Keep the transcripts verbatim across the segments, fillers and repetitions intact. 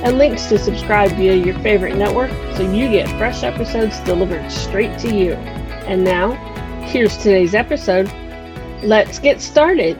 and links to subscribe via your favorite network so you get fresh episodes delivered straight to you. And now, here's today's episode. Let's get started.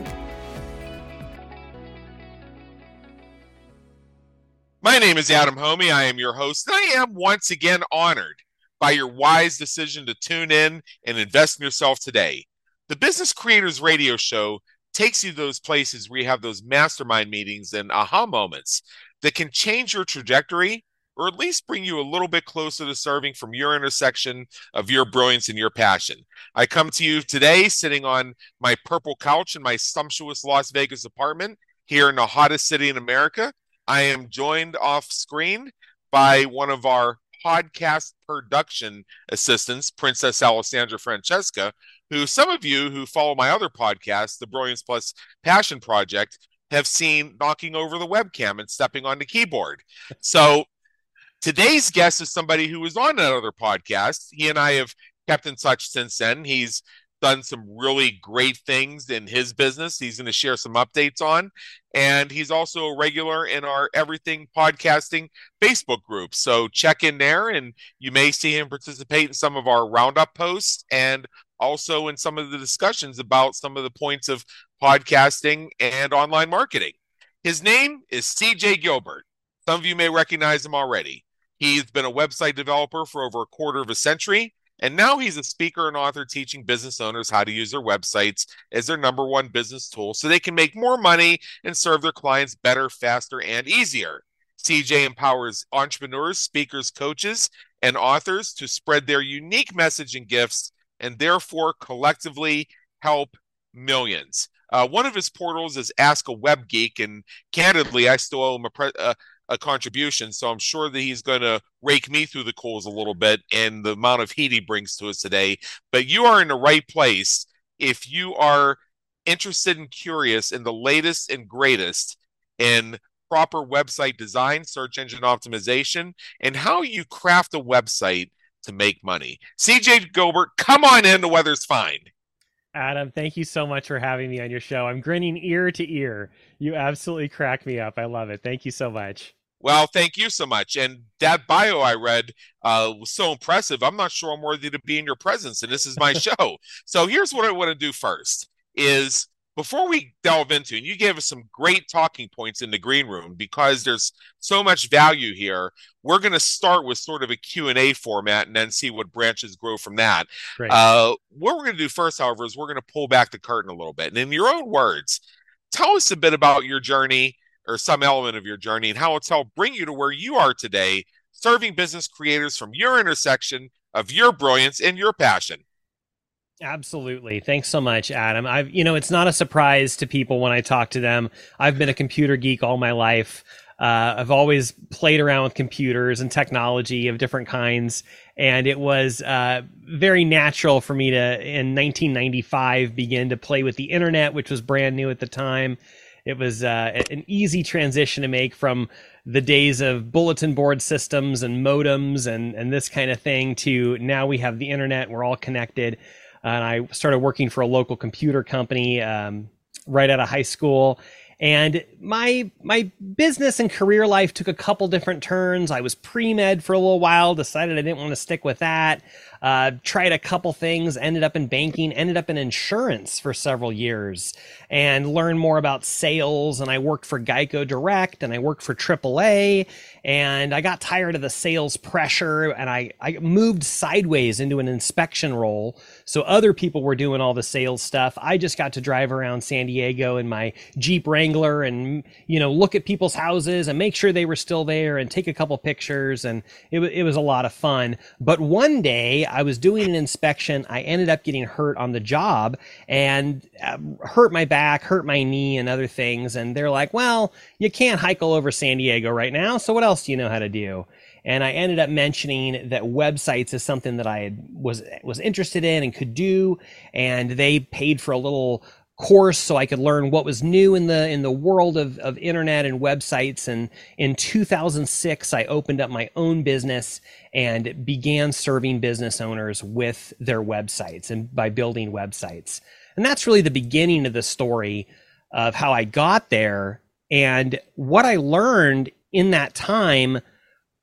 My name is Adam Hommey. I am your host, and I am once again honored by your wise decision to tune in and invest in yourself today. The Business Creators Radio Show takes you to those places where you have those mastermind meetings and aha moments that can change your trajectory or at least bring you a little bit closer to serving from your intersection of your brilliance and your passion. I come to you today sitting on my purple couch in my sumptuous Las Vegas apartment here in the hottest city in America. I am joined off screen by one of our podcast production assistants, Princess Alessandra Francesca, who some of you who follow my other podcast, The Brilliance Plus Passion Project, have seen knocking over the webcam and stepping on the keyboard. So today's guest is somebody who was on that other podcast. He and I have kept in touch since then. He's done some really great things in his business. He's going to share some updates on, and he's also a regular in our Everything Podcasting Facebook group. So check in there, and you may see him participate in some of our roundup posts and also in some of the discussions about some of the points of podcasting and online marketing. His name is C J Gilbert. Some of you may recognize him already. He's been a website developer for over a quarter of a century, and now he's a speaker and author teaching business owners how to use their websites as their number one business tool so they can make more money and serve their clients better, faster, and easier. C J empowers entrepreneurs, speakers, coaches, and authors to spread their unique message and gifts and therefore collectively help millions. Uh, one of his portals is Ask a Web Geek, and candidly, I still owe him a, pre- uh, a contribution, so I'm sure that he's going to rake me through the coals a little bit and the amount of heat he brings to us today. But you are in the right place if you are interested and curious in the latest and greatest in proper website design, search engine optimization, and how you craft a website to make money. C J Gilbert, come on in. The weather's fine. Adam, thank you so much for having me on your show. I'm grinning ear to ear. You absolutely crack me up. I love it. Thank you so much. Well, thank you so much. And that bio I read uh, was so impressive. I'm not sure I'm worthy to be in your presence, and this is my show. So here's what I want to do first is before we delve into, and you gave us some great talking points in the green room because there's so much value here, we're going to start with sort of a Q and A format and then see what branches grow from that. Uh, what we're going to do first, however, is we're going to pull back the curtain a little bit. And in your own words, tell us a bit about your journey or some element of your journey and how it's helped bring you to where you are today, serving business creators from your intersection of your brilliance and your passion. Absolutely. Thanks so much, Adam. I've, you know, it's not a surprise to people when I talk to them. I've been a computer geek all my life. Uh, I've always played around with computers and technology of different kinds. And it was uh, very natural for me to, in nineteen ninety-five, begin to play with the internet, which was brand new at the time. It was uh, an easy transition to make from the days of bulletin board systems and modems and, and this kind of thing to now we have the internet, we're all connected. And I started working for a local computer company um, right out of high school. And my my business and career life took a couple different turns. I was pre-med for a little while, decided I didn't want to stick with that. Uh, tried a couple things, ended up in banking, ended up in insurance for several years and learned more about sales. And I worked for Geico Direct and I worked for triple A, and I got tired of the sales pressure and I, I moved sideways into an inspection role. So other people were doing all the sales stuff. I just got to drive around San Diego in my Jeep Wrangler Wrangler and, you know, look at people's houses and make sure they were still there and take a couple pictures. And it, it was a lot of fun. But one day I was doing an inspection. I ended up getting hurt on the job and uh, hurt my back, hurt my knee and other things. And they're like, well, you can't hike all over San Diego right now. So what else do you know how to do? And I ended up mentioning that websites is something that I was was interested in and could do. And they paid for a little course so I could learn what was new in the in the world of, of internet and websites. And in two thousand six, I opened up my own business and began serving business owners with their websites and by building websites. And that's really the beginning of the story of how I got there. And what I learned in that time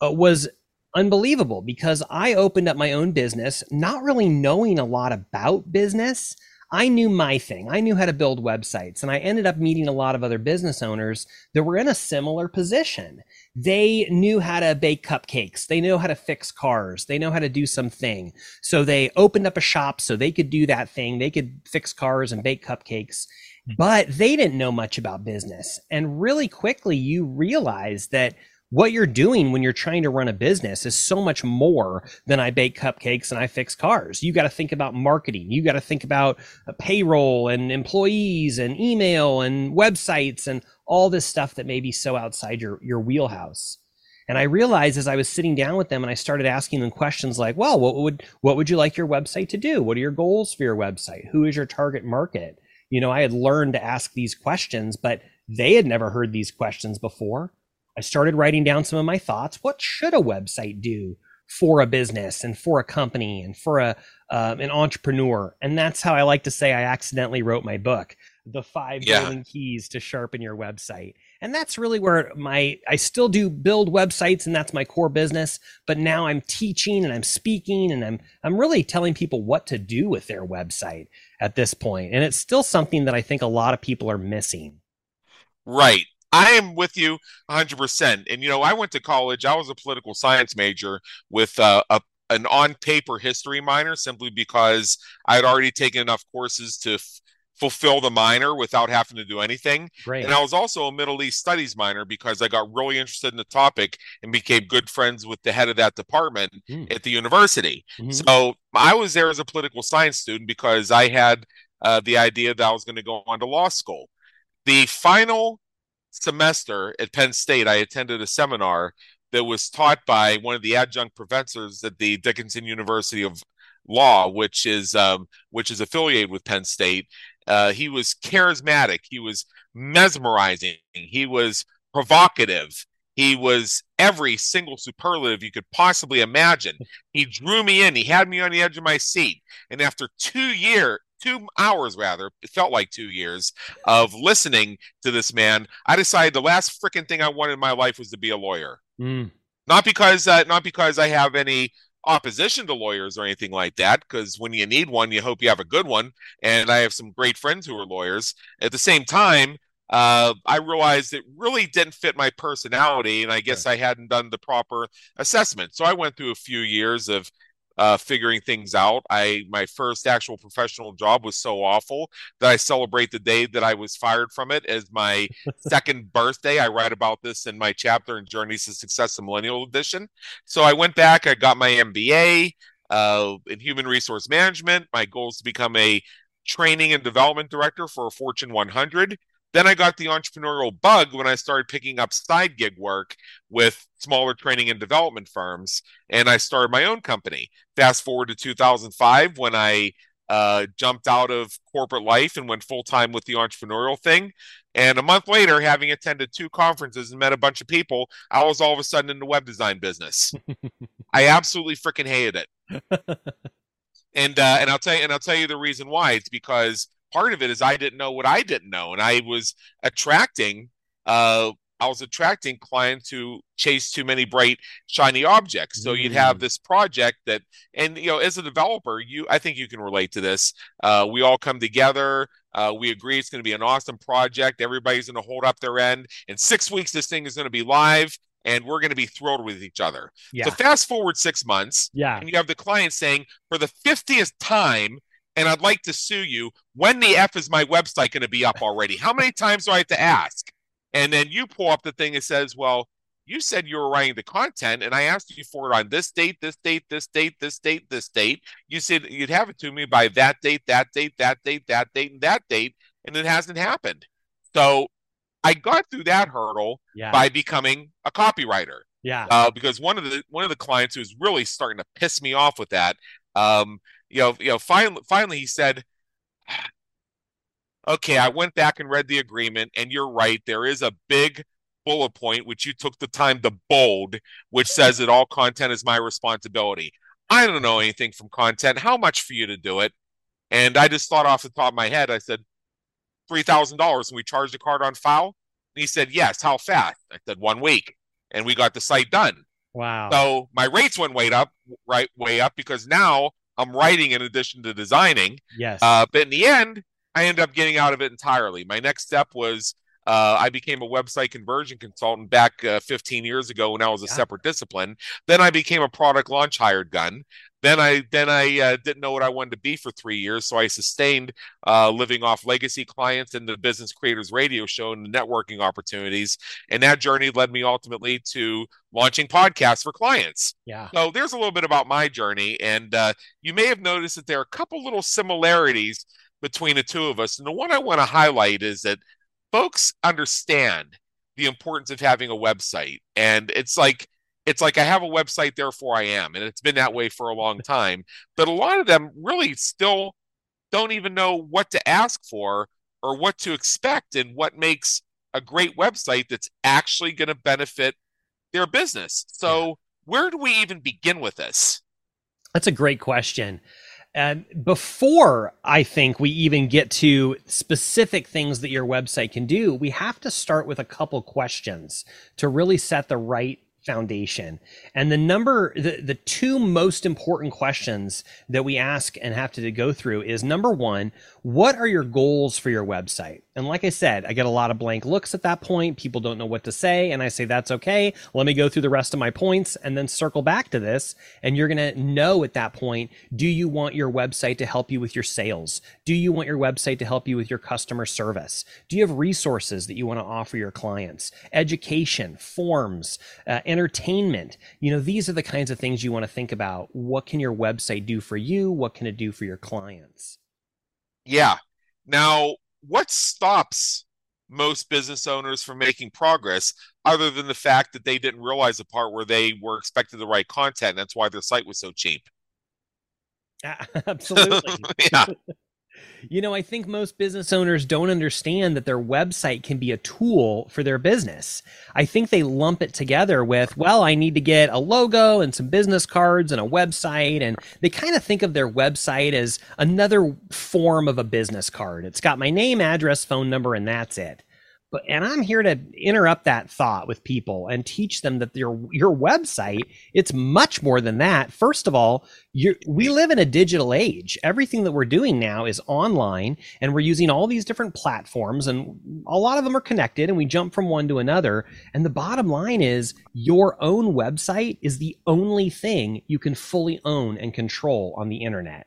was unbelievable, because I opened up my own business, not really knowing a lot about business. I knew my thing. I knew how to build websites. And I ended up meeting a lot of other business owners that were in a similar position. They knew how to bake cupcakes. They know how to fix cars. They know how to do something. So they opened up a shop so they could do that thing. They could fix cars and bake cupcakes, but they didn't know much about business. And really quickly, you realize that what you're doing when you're trying to run a business is so much more than I bake cupcakes and I fix cars. You got to think about marketing. You got to think about payroll and employees and email and websites and all this stuff that may be so outside your, your wheelhouse. And I realized as I was sitting down with them and I started asking them questions like, well, what would, what would you like your website to do? What are your goals for your website? Who is your target market? You know, I had learned to ask these questions, but they had never heard these questions before. I started writing down some of my thoughts. What should a website do for a business and for a company and for a um, an entrepreneur? And that's how I like to say I accidentally wrote my book, The Five yeah. Golden Keys to Sharpen Your Website. And that's really where my, I still do build websites, and that's my core business. But now I'm teaching and I'm speaking and I'm, I'm really telling people what to do with their website at this point. And it's still something that I think a lot of people are missing. Right. I am with you one hundred percent. And, you know, I went to college. I was a political science major with uh, a, an on-paper history minor, simply because I had already taken enough courses to f- fulfill the minor without having to do anything. Right. And I was also a Middle East Studies minor because I got really interested in the topic and became good friends with the head of that department mm. at the university. Mm-hmm. So I was there as a political science student because I had uh, the idea that I was going to go on to law school. The final semester at Penn State, I attended a seminar that was taught by one of the adjunct professors at the Dickinson University of Law, which is um, which is affiliated with Penn State. Uh, he was charismatic. He was mesmerizing. He was provocative. He was every single superlative you could possibly imagine. He drew me in. He had me on the edge of my seat. And after two years, Two hours, rather, it felt like two years of listening to this man, I decided the last freaking thing I wanted in my life was to be a lawyer. Mm. Not because uh, not because I have any opposition to lawyers or anything like that, because when you need one, you hope you have a good one. And I have some great friends who are lawyers. At the same time, uh, I realized it really didn't fit my personality, and I guess yeah. I hadn't done the proper assessment. So I went through a few years of Uh, figuring things out. I my first actual professional job was so awful that I celebrate the day that I was fired from it as my second birthday. I write about this in my chapter in Journeys to Success, the Millennial Edition. So I went back. I got my M B A uh, in Human Resource Management. My goal is to become a training and development director for a Fortune one hundred. Then I got the entrepreneurial bug when I started picking up side gig work with smaller training and development firms, and I started my own company. Fast forward to two thousand five when I uh, jumped out of corporate life and went full-time with the entrepreneurial thing. And a month later, having attended two conferences and met a bunch of people, I was all of a sudden in the web design business. I absolutely freaking hated it. and uh, and I'll tell you, and I'll tell you the reason why. It's because part of it is I didn't know what I didn't know. And I was attracting, uh, I was attracting clients who chase too many bright, shiny objects. So mm. you'd have this project that, and, you know, as a developer, you, I think you can relate to this. Uh, we all come together. Uh, we agree it's going to be an awesome project. Everybody's going to hold up their end. In six weeks, this thing is going to be live and we're going to be thrilled with each other. Yeah. So fast forward six months yeah. and you have the client saying, for the fiftieth time, and I'd like to sue you. When the F is my website going to be up already? How many times do I have to ask? And then you pull up the thing that says, well, you said you were writing the content, and I asked you for it on this date, this date, this date, this date, this date. You said you'd have it to me by that date, that date, that date, that date, and that date, and it hasn't happened. So I got through that hurdle yeah. by becoming a copywriter. Yeah, uh, because one of the one of the clients who's really starting to piss me off with that, um, you know, you know, finally, finally, he said, "Okay, I went back and read the agreement, and you're right. There is a big bullet point, which you took the time to bold, which says that all content is my responsibility. I don't know anything from content. How much for you to do it?" And I just thought off the top of my head, I said, three thousand dollars, and we charged a card on file? And he said, yes. How fast? I said, one week. And we got the site done. Wow. So my rates went way up, right way up, because now I'm writing in addition to designing. Yes. Uh, but in the end, I ended up getting out of it entirely. My next step was Uh, I became a website conversion consultant back uh, fifteen years ago when I was a yeah. separate discipline. Then I became a product launch hired gun. Then I then I uh, didn't know what I wanted to be for three years. So I sustained uh, living off legacy clients and the Business Creators Radio Show and the networking opportunities. And that journey led me ultimately to launching podcasts for clients. Yeah. So there's a little bit about my journey. And uh, you may have noticed that there are a couple little similarities between the two of us. And the one I want to highlight is that folks understand the importance of having a website, and it's like it's like I have a website, therefore I am, and it's been that way for a long time. But a lot of them really still don't even know what to ask for or what to expect and what makes a great website that's actually going to benefit their business. So yeah. where do we even begin with this? That's a great question. And before I think we even get to specific things that your website can do, we have to start with a couple questions to really set the right foundation. And the number, the, the two most important questions that we ask and have to go through is number one, what are your goals for your website? And like I said, I get a lot of blank looks at that point. People don't know what to say. And I say, that's okay. Let me go through the rest of my points and then circle back to this. And you're going to know at that point, do you want your website to help you with your sales? Do you want your website to help you with your customer service? Do you have resources that you want to offer your clients? Education, forms, uh, entertainment. You know, these are the kinds of things you want to think about. What can your website do for you? What can it do for your clients? Yeah. Now, what stops most business owners from making progress other than the fact that they didn't realize the part where they were expected the right content? And that's why their site was so cheap. Absolutely. yeah. You know, I think most business owners don't understand that their website can be a tool for their business. I think they lump it together with, well, I need to get a logo and some business cards and a website. And they kind of think of their website as another form of a business card. It's got my name, address, phone number, and that's it. But, and I'm here to interrupt that thought with people and teach them that your your website, it's much more than that. First of all, you we live in a digital age. Everything that we're doing now is online, and we're using all these different platforms, and a lot of them are connected, and we jump from one to another. And the bottom line is your own website is the only thing you can fully own and control on the internet.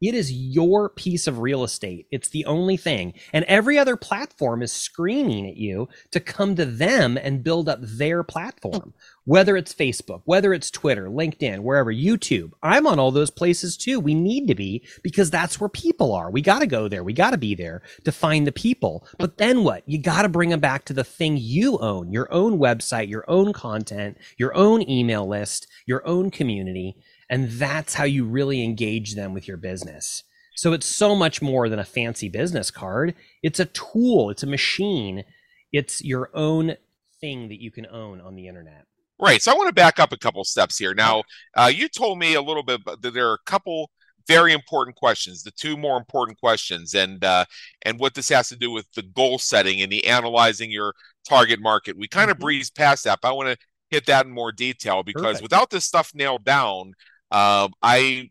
It is your piece of real estate. It's the only thing. And every other platform is screaming at you to come to them and build up their platform, whether it's Facebook, whether it's Twitter, LinkedIn, wherever, YouTube. I'm on all those places too. We need to be, because that's where people are. We got to go there. We got to be there to find the people. But then what? You got to bring them back to the thing you own, your own website, your own content, your own email list, your own community. And that's how you really engage them with your business. So it's so much more than a fancy business card. It's a tool. It's a machine. It's your own thing that you can own on the internet. Right. So I want to back up a couple steps here. Now, uh, you told me a little bit that there are a couple very important questions, the two more important questions, and uh, and what this has to do with the goal setting and the analyzing your target market. We kind of mm-hmm. breezed past that, but I want to hit that in more detail, because Perfect. without this stuff nailed down, Uh, I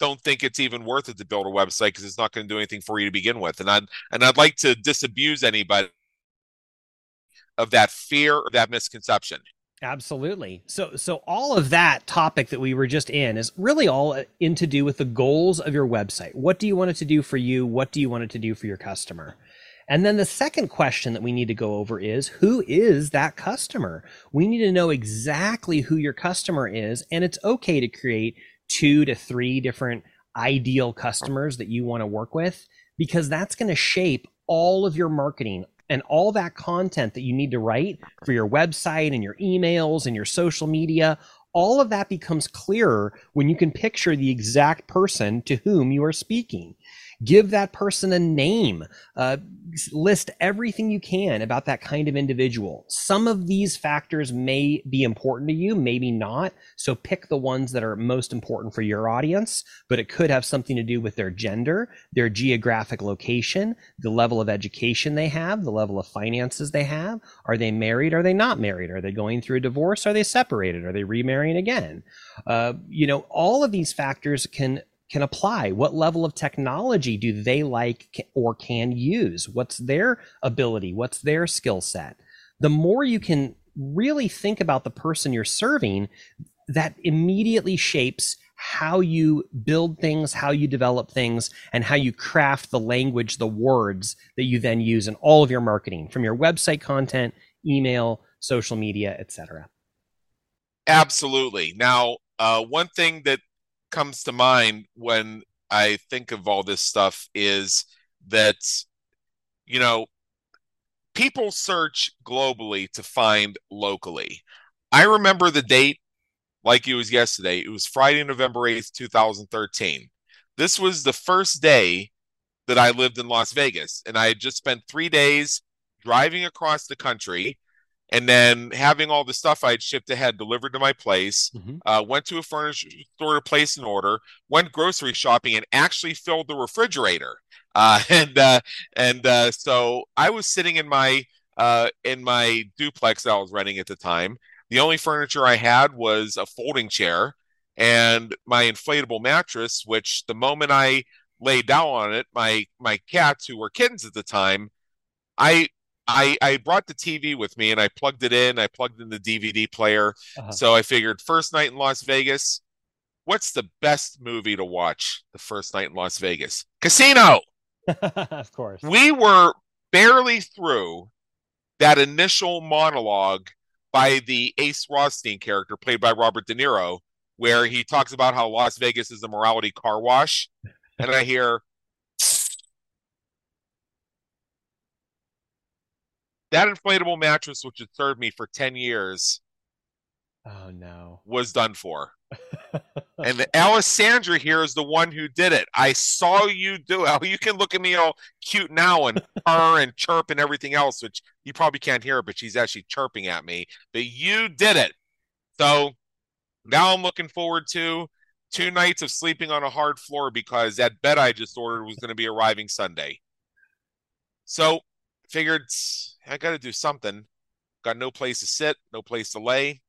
don't think it's even worth it to build a website, because it's not going to do anything for you to begin with. And I'd, and I'd like to disabuse anybody of that fear or that misconception. Absolutely. So, so all of that topic that we were just in is really all in to do with the goals of your website. What do you want it to do for you? What do you want it to do for your customer? And then the second question that we need to go over is, who is that customer? We need to know exactly who your customer is. And it's okay to create two to three different ideal customers that you want to work with, because that's going to shape all of your marketing and all that content that you need to write for your website and your emails and your social media. All of that becomes clearer when you can picture the exact person to whom you are speaking. Give that person a name. Uh, list everything you can about that kind of individual. Some of these factors may be important to you, maybe not. So pick the ones that are most important for your audience, but it could have something to do with their gender, their geographic location, the level of education they have, the level of finances they have. Are they married? Are they not married? Are they going through a divorce? Are they separated? Are they remarrying again? Uh, you know, all of these factors can can apply. What level of technology do they like or can use? What's their ability? What's their skill set? The more you can really think about the person you're serving, that immediately shapes how you build things, how you develop things, and how you craft the language, the words that you then use in all of your marketing, from your website content, email, social media, et cetera. Absolutely. Now, uh, one thing that comes to mind when I think of all this stuff is that, you know, people search globally to find locally. I remember the date like it was yesterday. It was Friday, November eighth, two thousand thirteen. This was the first day that I lived in Las Vegas, and I had just spent three days driving across the country and then having all the stuff I'd shipped ahead delivered to my place. Mm-hmm. uh, went to a furniture store to place an order, went grocery shopping, and actually filled the refrigerator. Uh, and uh, and uh, so I was sitting in my uh, in my duplex that I was renting at the time. The only furniture I had was a folding chair and my inflatable mattress, which the moment I lay down on it, my my cats, who were kittens at the time, I... I, I brought the T V with me and I plugged it in. I plugged in the D V D player. Uh-huh. So I figured, first night in Las Vegas, what's the best movie to watch the first night in Las Vegas? Casino. Of course. We were barely through that initial monologue by the Ace Rothstein character played by Robert De Niro, where he talks about how Las Vegas is a morality car wash. And I hear, that inflatable mattress, which had served me for ten years, oh no, was done for. And Alessandra here is the one who did it. I saw you do it. You can look at me all cute now and purr and chirp and everything else, which you probably can't hear, but she's actually chirping at me. But you did it. So now I'm looking forward to two nights of sleeping on a hard floor, because that bed I just ordered was going to be arriving Sunday. So figured, I got to do something. Got no place to sit, no place to lay.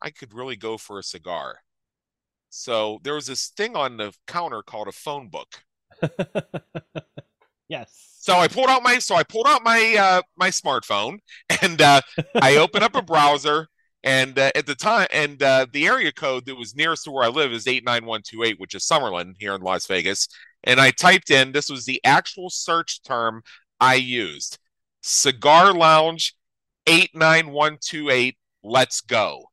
I could really go for a cigar. So there was this thing on the counter called a phone book. Yes. So I pulled out my so I pulled out my uh, my smartphone, and uh, I opened up a browser. And uh, at the time, and uh, the area code that was nearest to where I live is eight nine one two eight, which is Summerlin here in Las Vegas. And I typed in, this was the actual search term I used, cigar lounge eight nine one two eight, let's go.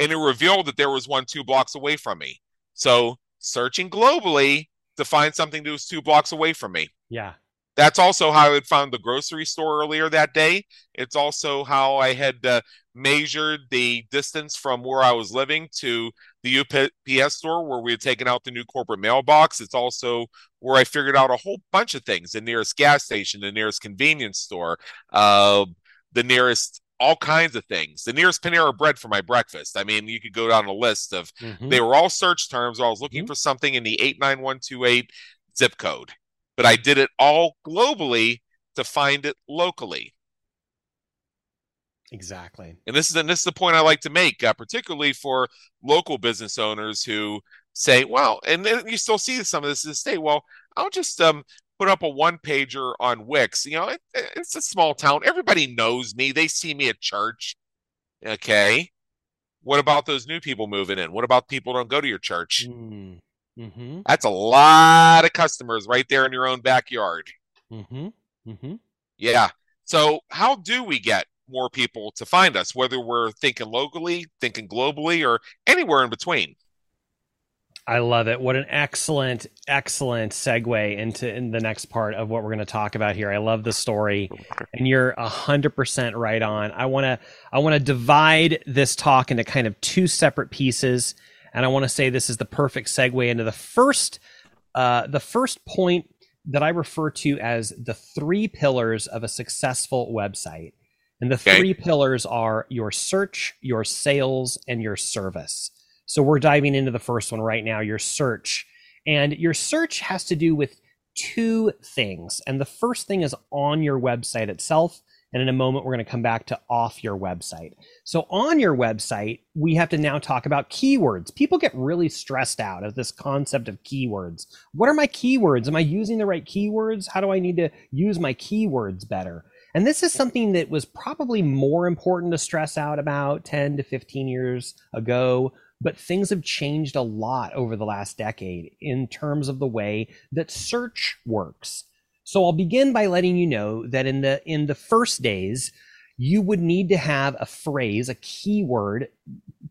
And it revealed that there was one two blocks away from me. So searching globally to find something that was two blocks away from me. Yeah. That's also how I had found the grocery store earlier that day. It's also how I had uh, measured the distance from where I was living to the U P S store where we had taken out the new corporate mailbox. It's also where I figured out a whole bunch of things: the nearest gas station, the nearest convenience store, uh, the nearest all kinds of things, the nearest Panera Bread for my breakfast. I mean, you could go down a list of, mm-hmm. They were all search terms. I was looking mm-hmm. for something in the eight nine one two eight zip code, but I did it all globally to find it locally. Exactly. And this is, and this is the point I like to make, uh, particularly for local business owners who say, well, and then you still see some of this in the state. Well, I'll just um, put up a one pager on Wix. You know, it, it's a small town. Everybody knows me. They see me at church. Okay. What about those new people moving in? What about people who don't go to your church? Mm-hmm. That's a lot of customers right there in your own backyard. Mm-hmm. Mm-hmm. Yeah. So how do we get more people to find us, whether we're thinking locally, thinking globally, or anywhere in between? I love it. What an excellent, excellent segue into in the next part of what we're going to talk about here. I love the story, and you're one hundred percent right on. I want to I want to divide this talk into kind of two separate pieces, and I want to say this is the perfect segue into the first uh, the first point that I refer to as the three pillars of a successful website. And the three okay. pillars are your search, your sales, and your service. So we're diving into the first one right now, your search. And your search has to do with two things. And the first thing is on your website itself. And in a moment, we're going to come back to off your website. So on your website, we have to now talk about keywords. People get really stressed out at this concept of keywords. What are my keywords? Am I using the right keywords? How do I need to use my keywords better? And this is something that was probably more important to stress out about ten to fifteen years ago. But things have changed a lot over the last decade in terms of the way that search works. So I'll begin by letting you know that in the in the first days, you would need to have a phrase, a keyword.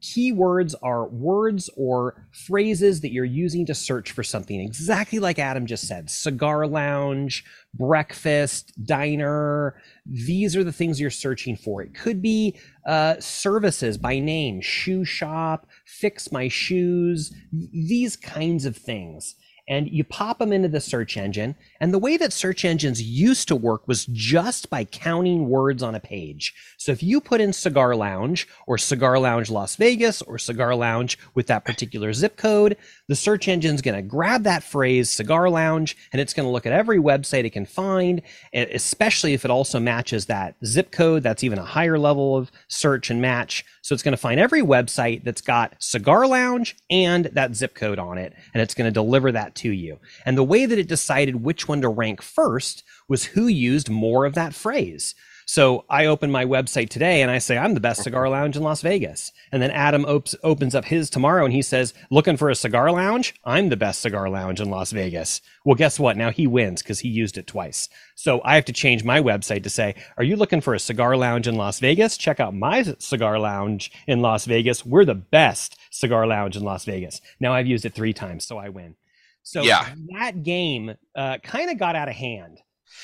Keywords are words or phrases that you're using to search for something, exactly like Adam just said. Cigar lounge, breakfast, diner. These are the things you're searching for. It could be uh, services by name, shoe shop, fix my shoes, these kinds of things. And you pop them into the search engine. And the way that search engines used to work was just by counting words on a page. So if you put in cigar lounge or cigar lounge Las Vegas or cigar lounge with that particular zip code, the search engine's going to grab that phrase cigar lounge, and it's going to look at every website it can find, especially if it also matches that zip code. That's even a higher level of search and match. So it's going to find every website that's got cigar lounge and that zip code on it, and it's going to deliver that to you. And the way that it decided which one to rank first was who used more of that phrase. So I open my website today and I say, I'm the best cigar lounge in Las Vegas. And then Adam op- opens up his tomorrow and he says, looking for a cigar lounge? I'm the best cigar lounge in Las Vegas. Well, guess what? Now he wins because he used it twice. So I have to change my website to say, are you looking for a cigar lounge in Las Vegas? Check out my cigar lounge in Las Vegas. We're the best cigar lounge in Las Vegas. Now I've used it three times, so I win. So yeah. that game uh, kind of got out of hand.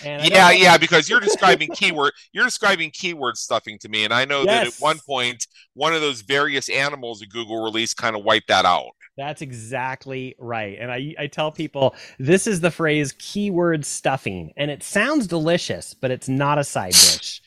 And yeah, yeah, because you're describing keyword, you're describing keyword stuffing to me, and I know yes. that at one point, one of those various animals that Google released kind of wiped that out. That's exactly right, and I I tell people this is the phrase keyword stuffing, and it sounds delicious, but it's not a side dish.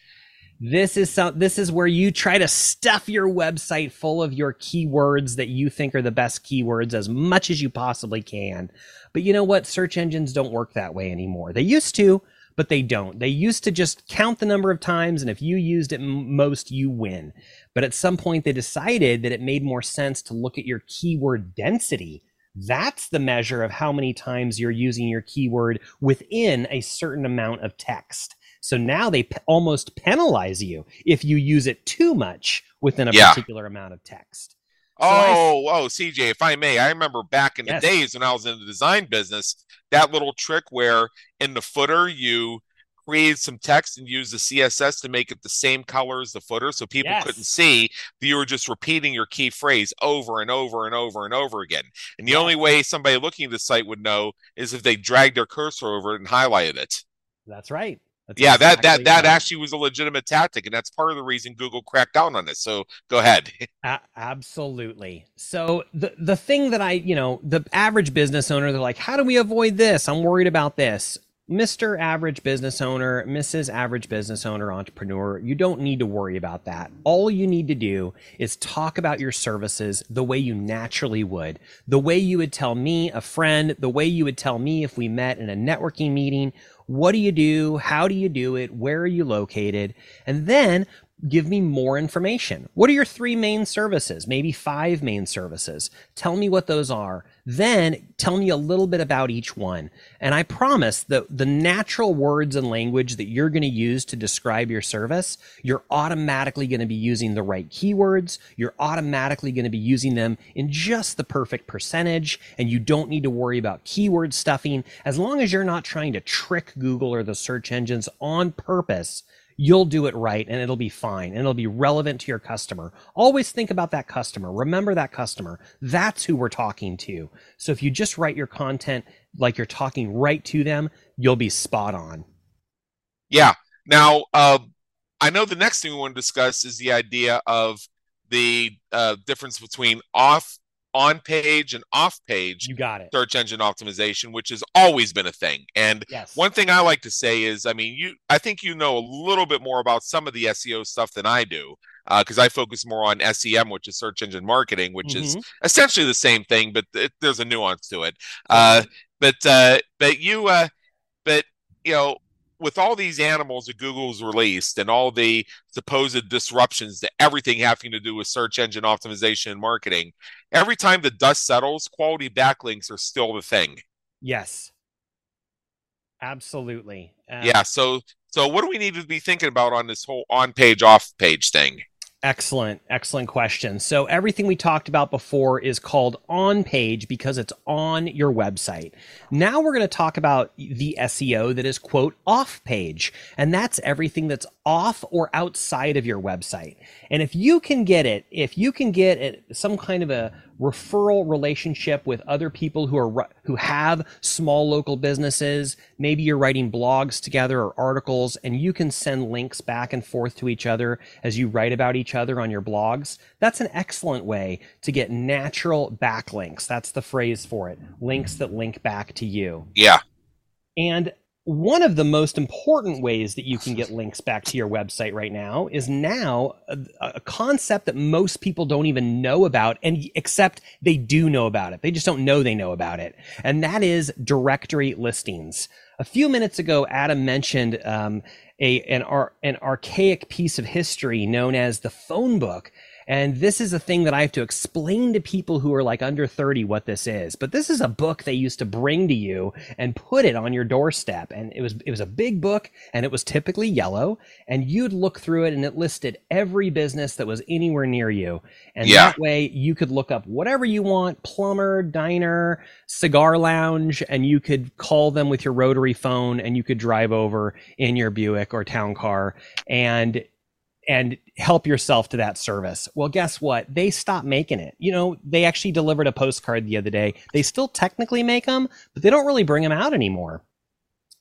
This is some, this is where you try to stuff your website full of your keywords that you think are the best keywords as much as you possibly can. But you know what? Search engines don't work that way anymore. They used to, but they don't. They used to just count the number of times, and if you used it most, you win. But at some point, they decided that it made more sense to look at your keyword density. That's the measure of how many times you're using your keyword within a certain amount of text. So now they p- almost penalize you if you use it too much within a yeah. particular amount of text. So oh, I, oh, C J, if I may, I remember back in yes. the days when I was in the design business, that little trick where in the footer you created some text and used the C S S to make it the same color as the footer so people yes. couldn't see that you were just repeating your key phrase over and over and over and over again. And the yeah. only way somebody looking at the site would know is if they dragged their cursor over it and highlighted it. That's right. That's yeah, exactly that that that right. actually was a legitimate tactic, and that's part of the reason Google cracked down on this. So go ahead. Uh, absolutely. So the the thing that I, you know, the average business owner, they're like, how do we avoid this? I'm worried about this. Mister Average Business Owner, Missus Average Business Owner, Entrepreneur, you don't need to worry about that. All you need to do is talk about your services the way you naturally would, the way you would tell me, a friend, the way you would tell me if we met in a networking meeting. What do you do? How do you do it? Where are you located? And then give me more information. What are your three main services? Maybe five main services. Tell me what those are. Then tell me a little bit about each one. And I promise that the natural words and language that you're going to use to describe your service, you're automatically going to be using the right keywords. You're automatically going to be using them in just the perfect percentage. And you don't need to worry about keyword stuffing. As long as you're not trying to trick Google or the search engines on purpose, you'll do it right and it'll be fine and it'll be relevant to your customer. Always think about that customer. Remember that customer. That's who we're talking to. So if you just write your content like you're talking right to them, you'll be spot on. Yeah. Now, uh, I know the next thing we want to discuss is the idea of the uh, difference between off on page and off page you got it. Search engine optimization, which has always been a thing. And yes. One thing I like to say is, I mean, you, I think you know a little bit more about some of the S E O stuff than I do, because uh, I focus more on S E M, which is search engine marketing, which mm-hmm. is essentially the same thing, but it, there's a nuance to it. Uh, mm-hmm. But uh, but you uh, but you know, with all these animals that Google's released and all the supposed disruptions to everything having to do with search engine optimization and marketing, every time the dust settles, quality backlinks are still the thing. Yes, absolutely. Um, yeah. So, so what do we need to be thinking about on this whole on-page, off-page thing? Excellent. Excellent question. So everything we talked about before is called on page because it's on your website. Now we're going to talk about the S E O that is, quote, off page. And that's everything that's off or outside of your website. And if you can get it, if you can get it, some kind of a referral relationship with other people who are who have small local businesses, maybe you're writing blogs together or articles, and you can send links back and forth to each other as you write about each other on your blogs. That's an excellent way to get natural backlinks. That's the phrase for it. Links that link back to you. Yeah. And one of the most important ways that you can get links back to your website right now is now a, a concept that most people don't even know about, and except they do know about it. They just don't know they know about it. And that is directory listings. A few minutes ago, Adam mentioned um, a, an, ar- an archaic piece of history known as the phone book. And this is a thing that I have to explain to people who are like under thirty what this is. But this is a book they used to bring to you and put it on your doorstep. And it was it was a big book, and it was typically yellow. And you'd look through it, and it listed every business that was anywhere near you. And yeah. That way, you could look up whatever you want, plumber, diner, cigar lounge, and you could call them with your rotary phone, and you could drive over in your Buick or town car. And... and help yourself to that service. Well, guess what? They stopped making it. You know, they actually delivered a postcard the other day. They still technically make them, but they don't really bring them out anymore.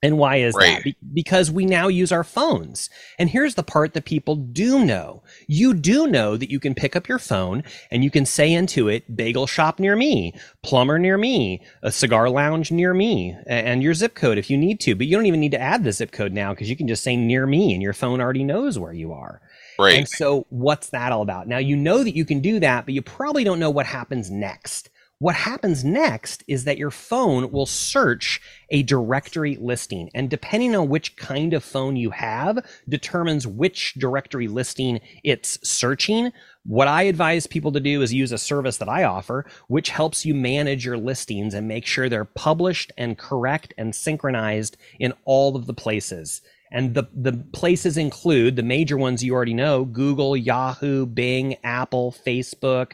And why is right. that? Be- because we now use our phones. And here's the part that people do know. You do know that you can pick up your phone and you can say into it, bagel shop near me, plumber near me, a cigar lounge near me, and your zip code if you need to. But you don't even need to add the zip code now, because you can just say near me and your phone already knows where you are. Right. And so what's that all about? Now, you know that you can do that, but you probably don't know what happens next. What happens next is that your phone will search a directory listing, and depending on which kind of phone you have determines which directory listing it's searching. What I advise people to do is use a service that I offer, which helps you manage your listings and make sure they're published and correct and synchronized in all of the places. And the, the places include the major ones you already know: Google, Yahoo, Bing, Apple, Facebook,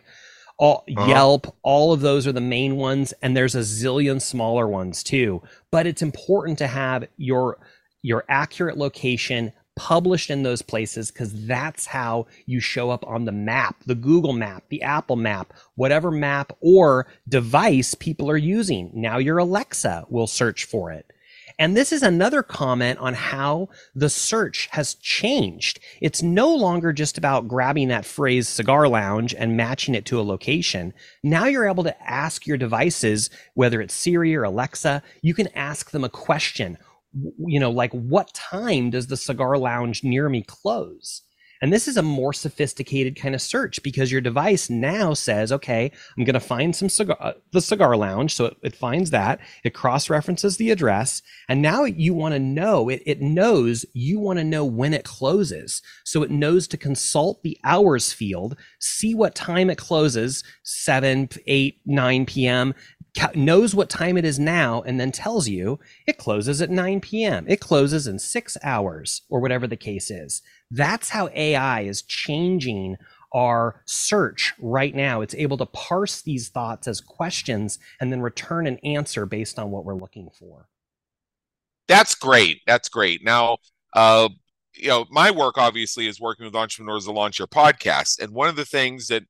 All, uh-huh. Yelp, all of those are the main ones, and there's a zillion smaller ones too. But it's important to have your your accurate location published in those places, because that's how you show up on the map, the Google map, the Apple map, whatever map or device people are using. Now your Alexa will search for it. And this is another comment on how the search has changed. It's no longer just about grabbing that phrase cigar lounge and matching it to a location. Now you're able to ask your devices, whether it's Siri or Alexa, you can ask them a question, you know, like, what time does the cigar lounge near me close? And this is a more sophisticated kind of search because your device now says, okay, I'm going to find some cigar, the cigar lounge. So it, it finds that, it cross-references the address. And now you want to know, it, it knows you want to know when it closes. So it knows to consult the hours field, see what time it closes, seven, eight, nine p m, knows what time it is now, and then tells you it closes at nine p m It closes in six hours or whatever the case is. That's how A I is changing our search right now. It's able to parse these thoughts as questions and then return an answer based on what we're looking for. That's great. That's great. Now, uh, you know, my work obviously is working with entrepreneurs to launch your podcast. And one of the things that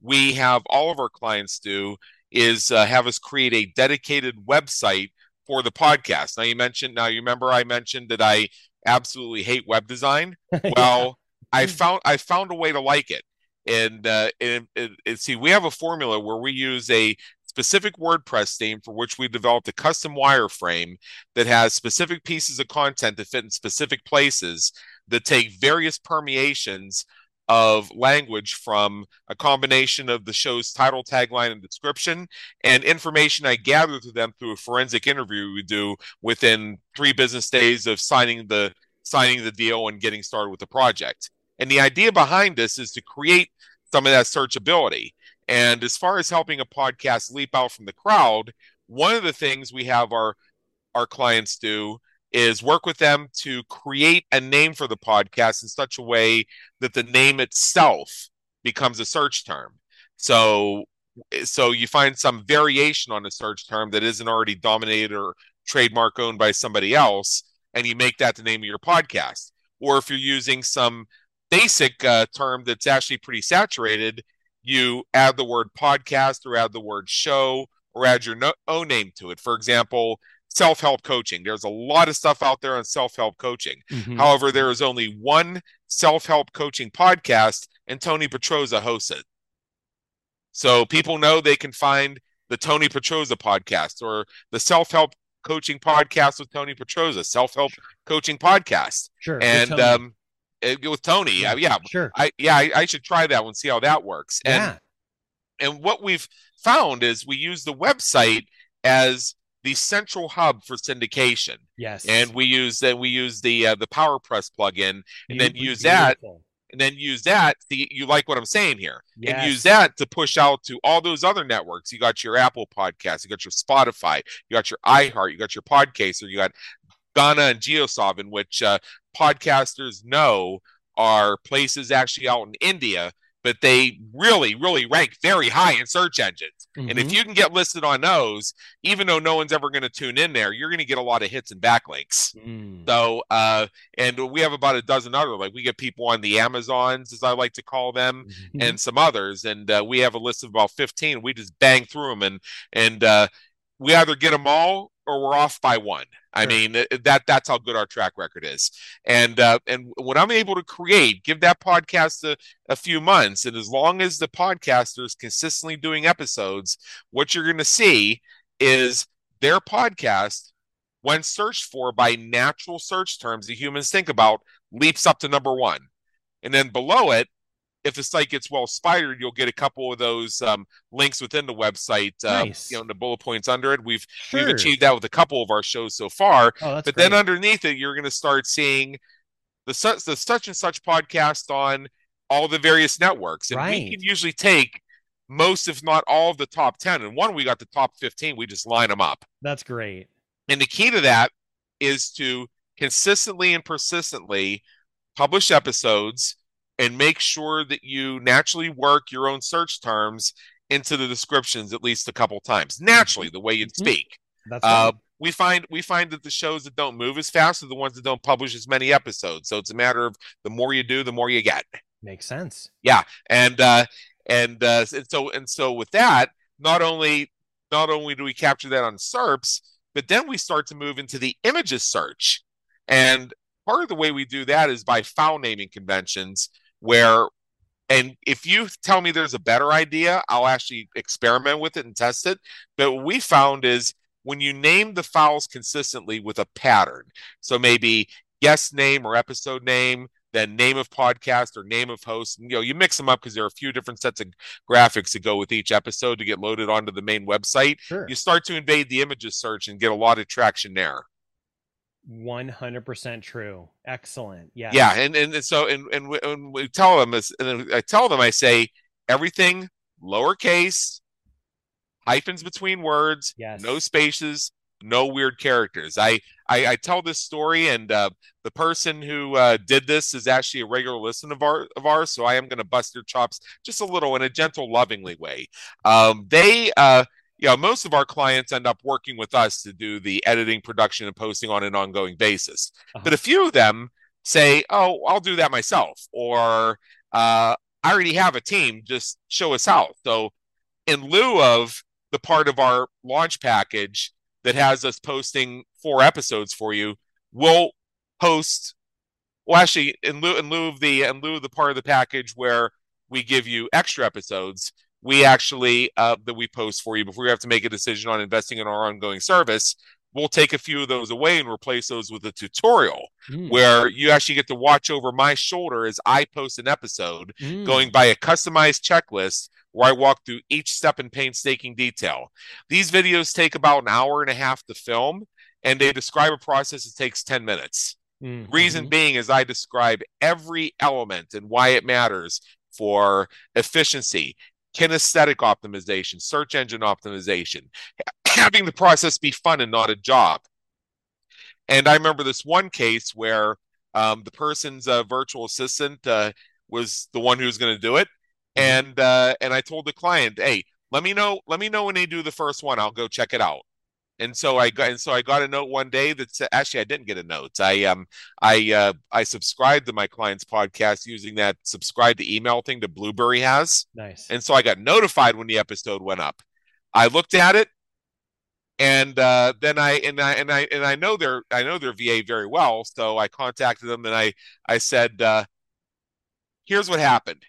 we have all of our clients do is uh, have us create a dedicated website for the podcast. Now you mentioned, now you remember I mentioned that I absolutely hate web design. Well, yeah. I found I found a way to like it. And, uh, and, and, and see, we have a formula where we use a specific WordPress theme for which we developed a custom wireframe that has specific pieces of content that fit in specific places that take various permeations of language from a combination of the show's title, tagline, and description, and information I gather through them through a forensic interview we do within three business days of signing the signing the deal and getting started with the project. And the idea behind this is to create some of that searchability. And as far as helping a podcast leap out from the crowd, one of the things we have our our clients do is work with them to create a name for the podcast in such a way that the name itself becomes a search term. So, so you find some variation on a search term that isn't already dominated or trademark owned by somebody else, and you make that the name of your podcast. Or if you're using some basic uh, term that's actually pretty saturated, you add the word podcast or add the word show or add your no- own name to it. For example, self-help coaching. There's a lot of stuff out there on self-help coaching. Mm-hmm. However, there is only one self-help coaching podcast, and Tony Petrozza hosts it. So people know they can find the Tony Petrozza podcast or the self-help coaching podcast with Tony Petrozza, self-help sure. coaching podcast. Sure. And with Tony. Um, it, with Tony. Yeah. I, yeah. Sure. I, yeah. I, I should try that one, see how that works. Yeah. And, and what we've found is we use the website as the central hub for syndication. Yes. And we use then we use the uh, the PowerPress plugin, and then use that, and then use that. The, you like what I'm saying here? Yes. And use that to push out to all those other networks. You got your Apple Podcast, you got your Spotify, you got your iHeart, you got your Podcaster, you got Ghana and JioSaavn, which uh, podcasters know are places actually out in India, but they really, really rank very high in search engines. Mm-hmm. And if you can get listed on those, even though no one's ever going to tune in there, you're going to get a lot of hits and backlinks. Mm. So, uh, and we have about a dozen other, like we get people on the Amazons, as I like to call them, mm-hmm. and some others. And uh, we have a list of about fifteen. We just bang through them, and, and uh, we either get them all or we're off by one. Sure. I mean, that that's how good our track record is. And uh, and what I'm able to create, give that podcast a, a few months, and as long as the podcaster is consistently doing episodes, what you're going to see is their podcast, when searched for by natural search terms that humans think about, leaps up to number one. And then below it, if the site gets well spidered, you'll get a couple of those um, links within the website, uh, nice. You know, the bullet points under it. We've sure. we've achieved that with a couple of our shows so far. Oh, but great. Then underneath it, you're going to start seeing the such the such and such podcast on all the various networks, and right. we can usually take most, if not all, of the top ten. And one, we got the top fifteen. We just line them up. That's great. And the key to that is to consistently and persistently publish episodes and make sure that you naturally work your own search terms into the descriptions at least a couple times. Naturally, the way you'd speak. That's uh, right. We find we find that the shows that don't move as fast are the ones that don't publish as many episodes. So it's a matter of the more you do, the more you get. Makes sense. Yeah, and uh, and uh, and so and so with that, not only not only do we capture that on SERPs, but then we start to move into the images search, and part of the way we do that is by file naming conventions. Where, and if you tell me there's a better idea, I'll actually experiment with it and test it. But what we found is when you name the files consistently with a pattern, so maybe guest name or episode name, then name of podcast or name of host. You know, you mix them up because there are a few different sets of graphics that go with each episode to get loaded onto the main website. Sure. You start to invade the images search and get a lot of traction there. one hundred percent true. Excellent. Yeah. Yeah. And, and so, and, and we, and we tell them this, and I tell them, I say everything lowercase, hyphens between words, yes. No spaces, no weird characters. I, I, I tell this story, and uh, the person who uh, did this is actually a regular listener of, our, of ours. So I am going to bust their chops just a little in a gentle, lovingly way. Um, they, uh, you know, most of our clients end up working with us to do the editing, production, and posting on an ongoing basis. Uh-huh. But a few of them say, oh, I'll do that myself, or uh, I already have a team, just show us how. So in lieu of the part of our launch package that has us posting four episodes for you, we'll post, well, actually, in lieu, in lieu of the in lieu of the part of the package where we give you extra episodes, we actually, uh, that we post for you before you have to make a decision on investing in our ongoing service, we'll take a few of those away and replace those with a tutorial mm. where you actually get to watch over my shoulder as I post an episode mm. going by a customized checklist where I walk through each step in painstaking detail. These videos take about an hour and a half to film, and they describe a process that takes ten minutes. Mm-hmm. Reason being is I describe every element and why it matters for efficiency, kinesthetic optimization, search engine optimization, having the process be fun and not a job. And I remember this one case where um, the person's uh, virtual assistant uh, was the one who was going to do it. And uh, and I told the client, hey, let me know, let me know when they do the first one. I'll go check it out. And so I got and so I got a note one day that said, actually I didn't get a note. I um I uh, I subscribed to my client's podcast using that subscribe to email thing that Blueberry has. Nice. And so I got notified when the episode went up. I looked at it, and uh, then I and I and I and I know their I know their V A very well, so I contacted them and I I said, uh, here's what happened.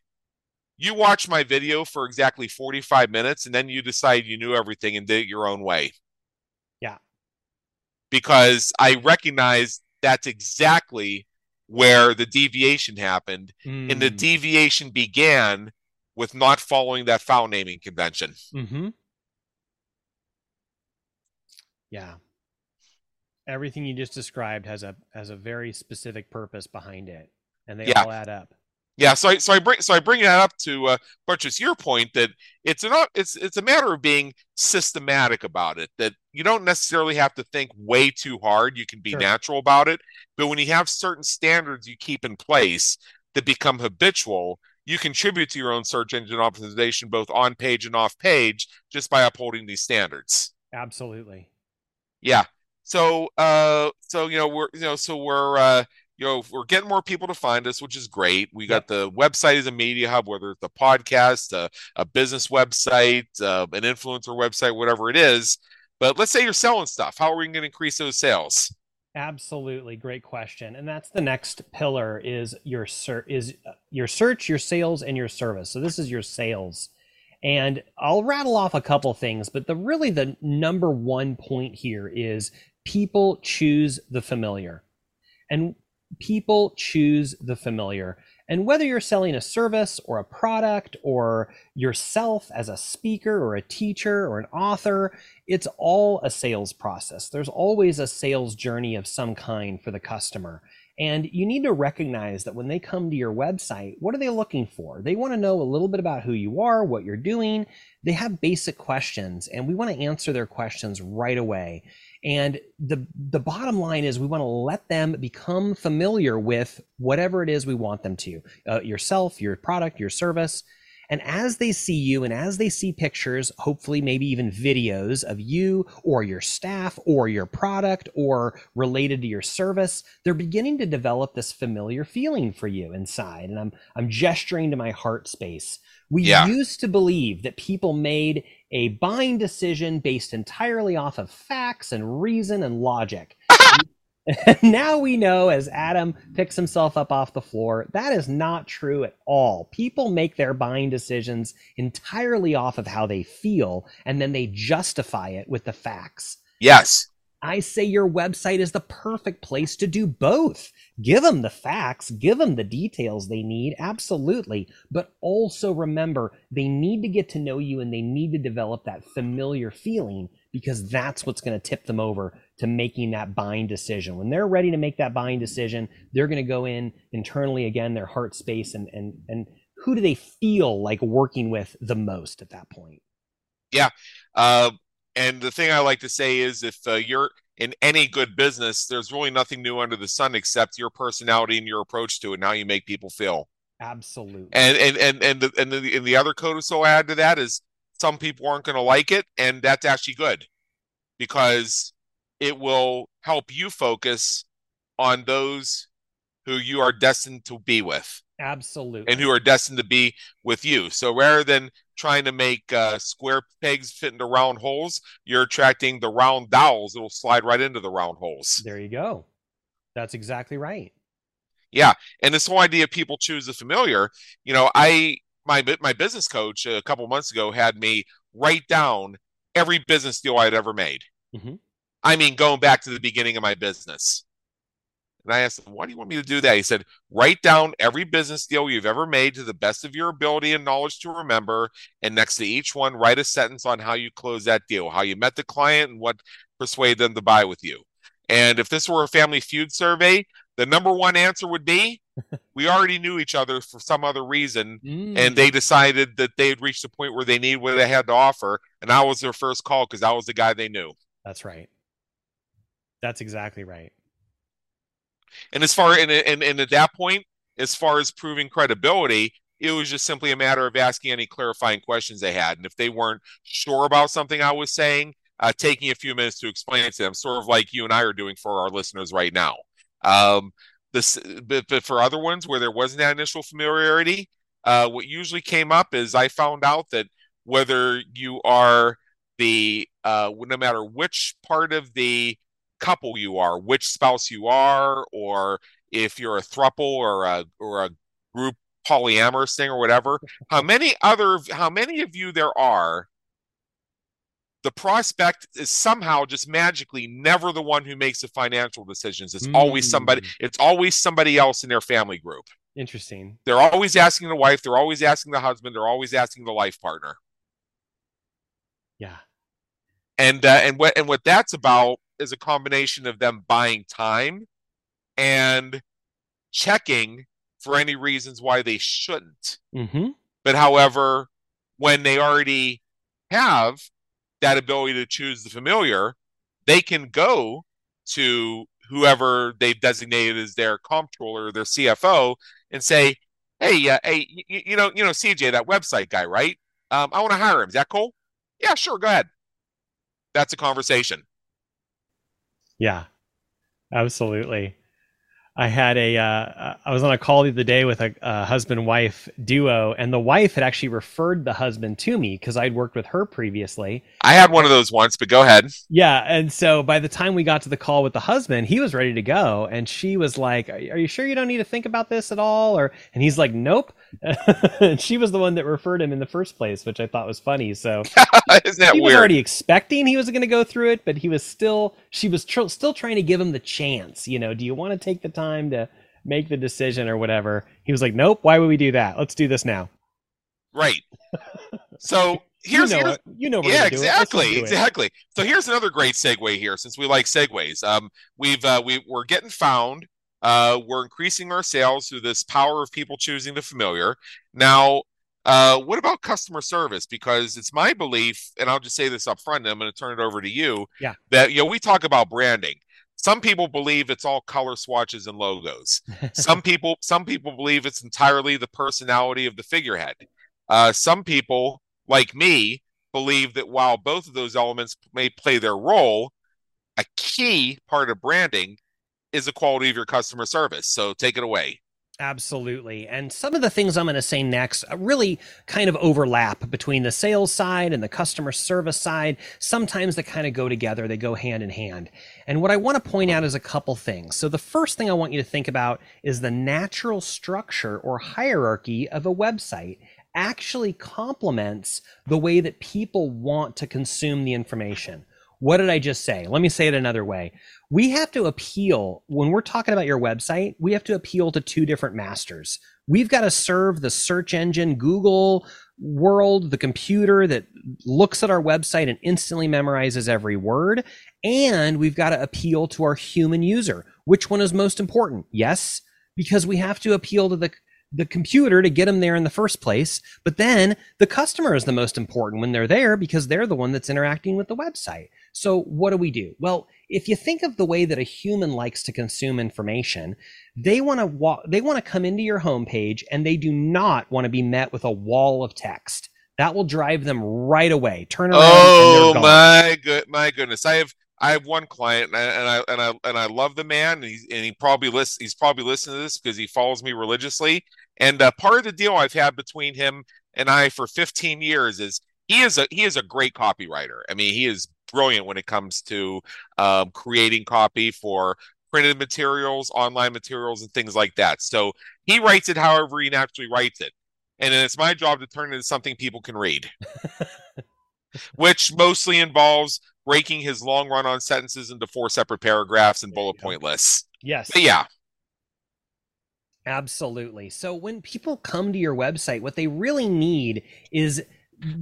You watched my video for exactly forty-five minutes, and then you decided you knew everything and did it your own way. Yeah. Because I recognize that's exactly where the deviation happened. Mm. And the deviation began with not following that file naming convention. Mm-hmm. Yeah. Everything you just described has a has a very specific purpose behind it, and they yeah. all add up. Yeah, so I so I bring so I bring that up to uh, buttress your point that it's an it's it's a matter of being systematic about it. That you don't necessarily have to think way too hard. You can be sure. natural about it. But when you have certain standards you keep in place that become habitual, you contribute to your own search engine optimization both on page and off page just by upholding these standards. Absolutely. Yeah. So uh, so you know we're you know so we're. Uh, You know, we're getting more people to find us, which is great. We got the website as a media hub, whether it's a podcast, a, a business website, uh, an influencer website, whatever it is. But let's say you're selling stuff. How are we going to increase those sales? Absolutely. Great question. And that's the next pillar is your, ser- is your search, your sales, and your service. So this is your sales. And I'll rattle off a couple things, but the really the number one point here is people choose the familiar. And people choose the familiar. And whether you're selling a service or a product or yourself as a speaker or a teacher or an author, it's all a sales process. There's always a sales journey of some kind for the customer. And you need to recognize that when they come to your website, what are they looking for? They want to know a little bit about who you are, what you're doing. They have basic questions, and we want to answer their questions right away. And the the bottom line is we want to let them become familiar with whatever it is we want them to, uh, yourself, your product, your service. And as they see you and as they see pictures, hopefully maybe even videos of you or your staff or your product or related to your service, they're beginning to develop this familiar feeling for you inside. And I'm I'm gesturing to my heart space. We yeah. used to believe that people made a buying decision based entirely off of facts and reason and logic. And now we know, as Adam picks himself up off the floor, that is not true at all. People make their buying decisions entirely off of how they feel, and then they justify it with the facts. Yes. I say your website is the perfect place to do both. Give them the facts, give them the details they need, absolutely. But also remember, they need to get to know you and they need to develop that familiar feeling, because that's what's going to tip them over to making that buying decision. When they're ready to make that buying decision, they're going to go in internally, again, their heart space, and and and who do they feel like working with the most at that point? Yeah. Uh... And the thing I like to say is, if uh, you're in any good business, there's really nothing new under the sun except your personality and your approach to it. Now you make people feel. Absolutely. And and and and the, and, the, and the other codas I'll add to that is, some people aren't going to like it, and that's actually good, because it will help you focus on those who you are destined to be with. Absolutely. And who are destined to be with you. So rather than trying to make uh, square pegs fit into round holes, you're attracting the round dowels. It'll slide right into the round holes. There you go. That's exactly right. Yeah. And this whole idea of people choose the familiar, you know, I, my, my business coach a couple of months ago had me write down every business deal I'd ever made. Mm-hmm. I mean, going back to the beginning of my business. And I asked him, why do you want me to do that? He said, write down every business deal you've ever made to the best of your ability and knowledge to remember. And next to each one, write a sentence on how you closed that deal, how you met the client, and what persuaded them to buy with you. And if this were a Family Feud survey, the number one answer would be, we already knew each other for some other reason. Mm. And they decided that they had reached the point where they needed what they had to offer. And I was their first call because I was the guy they knew. That's right. That's exactly right. And as far and, and and at that point, as far as proving credibility, it was just simply a matter of asking any clarifying questions they had. And if they weren't sure about something I was saying, uh, taking a few minutes to explain it to them, sort of like you and I are doing for our listeners right now. Um, this, but, but for other ones where there wasn't that initial familiarity, uh, what usually came up is I found out that whether you are the, uh, no matter which part of the couple you are, which spouse you are, or if you're a throuple or a or a group polyamorous thing or whatever, how many other how many of you there are, the prospect is somehow just magically never the one who makes the financial decisions. It's mm. always somebody it's always somebody else in their family group. Interesting. They're always asking the wife, they're always asking the husband, they're always asking the life partner. Yeah. And uh, and what and what that's about is a combination of them buying time and checking for any reasons why they shouldn't. Mm-hmm. But however, when they already have that ability to choose the familiar, they can go to whoever they've designated as their comptroller, their C F O, and say, "Hey, uh, hey, you, you know, you know, C J, that website guy, right? Um, I want to hire him. Is that cool? Yeah, sure. Go ahead." That's a conversation. Yeah, absolutely. I had a, uh, I was on a call the other day with a, a husband-wife duo, and the wife had actually referred the husband to me because I'd worked with her previously. I had one of those once, but go ahead. Yeah, and so by the time we got to the call with the husband, he was ready to go, and she was like, are you sure you don't need to think about this at all? Or And he's like, nope. And she was the one that referred him in the first place, which I thought was funny. So Isn't that he was weird? Already expecting he was going to go through it, but he was still, she was tr- still trying to give him the chance. You know, do you want to take the time Time to make the decision or whatever? He was like, nope, why would we do that? Let's do this now. Right. So here's, you know, here's, you know yeah, exactly, do exactly. So here's another great segue here, since we like segues. Um, we've uh, we we're getting found. Uh, we're increasing our sales through this power of people choosing the familiar. Now, uh, what about customer service? Because it's my belief, and I'll just say this up front, and I'm going to turn it over to you. Yeah. That you know we talk about branding. Some people believe it's all color swatches and logos. Some people, some people believe it's entirely the personality of the figurehead. Uh, some people, like me, believe that while both of those elements may play their role, a key part of branding is the quality of your customer service. So take it away. Absolutely. And some of the things I'm going to say next really kind of overlap between the sales side and the customer service side. Sometimes they kind of go together. They go hand in hand. And what I want to point out is a couple things. So the first thing I want you to think about is the natural structure or hierarchy of a website actually complements the way that people want to consume the information. What did I just say? Let me say it another way. We have to appeal, when we're talking about your website, we have to appeal to two different masters. We've got to serve the search engine, Google world, the computer that looks at our website and instantly memorizes every word. And we've got to appeal to our human user. Which one is most important? Yes, because we have to appeal to the the computer to get them there in the first place. But then the customer is the most important when they're there, because they're the one that's interacting with the website. So what do we do? Well, if you think of the way that a human likes to consume information, they want to walk, they want to come into your homepage, and they do not want to be met with a wall of text. That will drive them right away. Turn around. Oh, and my good, my goodness! I have I have one client, and I and I and I, and I love the man, and he and he probably list, he's probably listening to this because he follows me religiously. And uh, part of the deal I've had between him and I for fifteen years is he is a he is a great copywriter. I mean, he is brilliant when it comes to um, creating copy for printed materials, online materials, and things like that. So he writes it however he naturally writes it. And then it's my job to turn it into something people can read, which mostly involves breaking his long run-on sentences into four separate paragraphs and bullet point lists. Yes. But yeah. Absolutely. So when people come to your website, what they really need is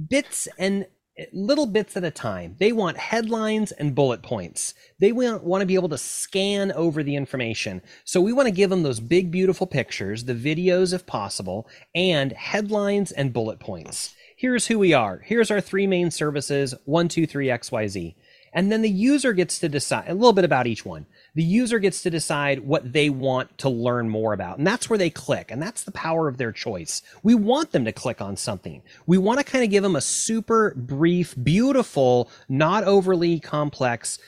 bits and little bits at a time. They want headlines and bullet points. They want to be able to scan over the information. So we want to give them those big, beautiful pictures, the videos if possible, and headlines and bullet points. Here's who we are. Here's our three main services, one, two, three, X, Y, Z. And then the user gets to decide a little bit about each one. The user gets to decide what they want to learn more about. And that's where they click. And that's the power of their choice. We want them to click on something. We want to kind of give them a super brief, beautiful, not overly complex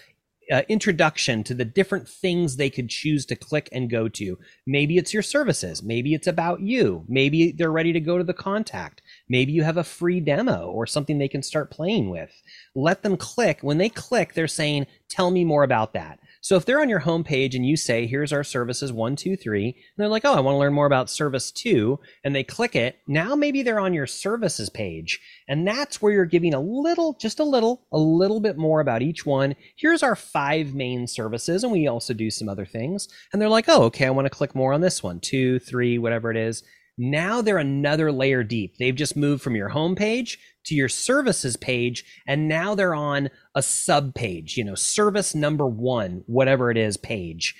uh, introduction to the different things they could choose to click and go to. Maybe it's your services. Maybe it's about you. Maybe they're ready to go to the contact. Maybe you have a free demo or something they can start playing with. Let them click. When they click, they're saying, tell me more about that. So if they're on your homepage and you say, here's our services one, two, three, and they're like, oh, I want to learn more about service two, and they click it, now maybe they're on your services page. And that's where you're giving a little, just a little, a little bit more about each one. Here's our five main services, and we also do some other things. And they're like, oh, okay, I want to click more on this one, two, three, whatever it is. Now they're another layer deep. They've just moved from your homepage to your services page, and now they're on a sub page, you know, service number one, whatever it is, page.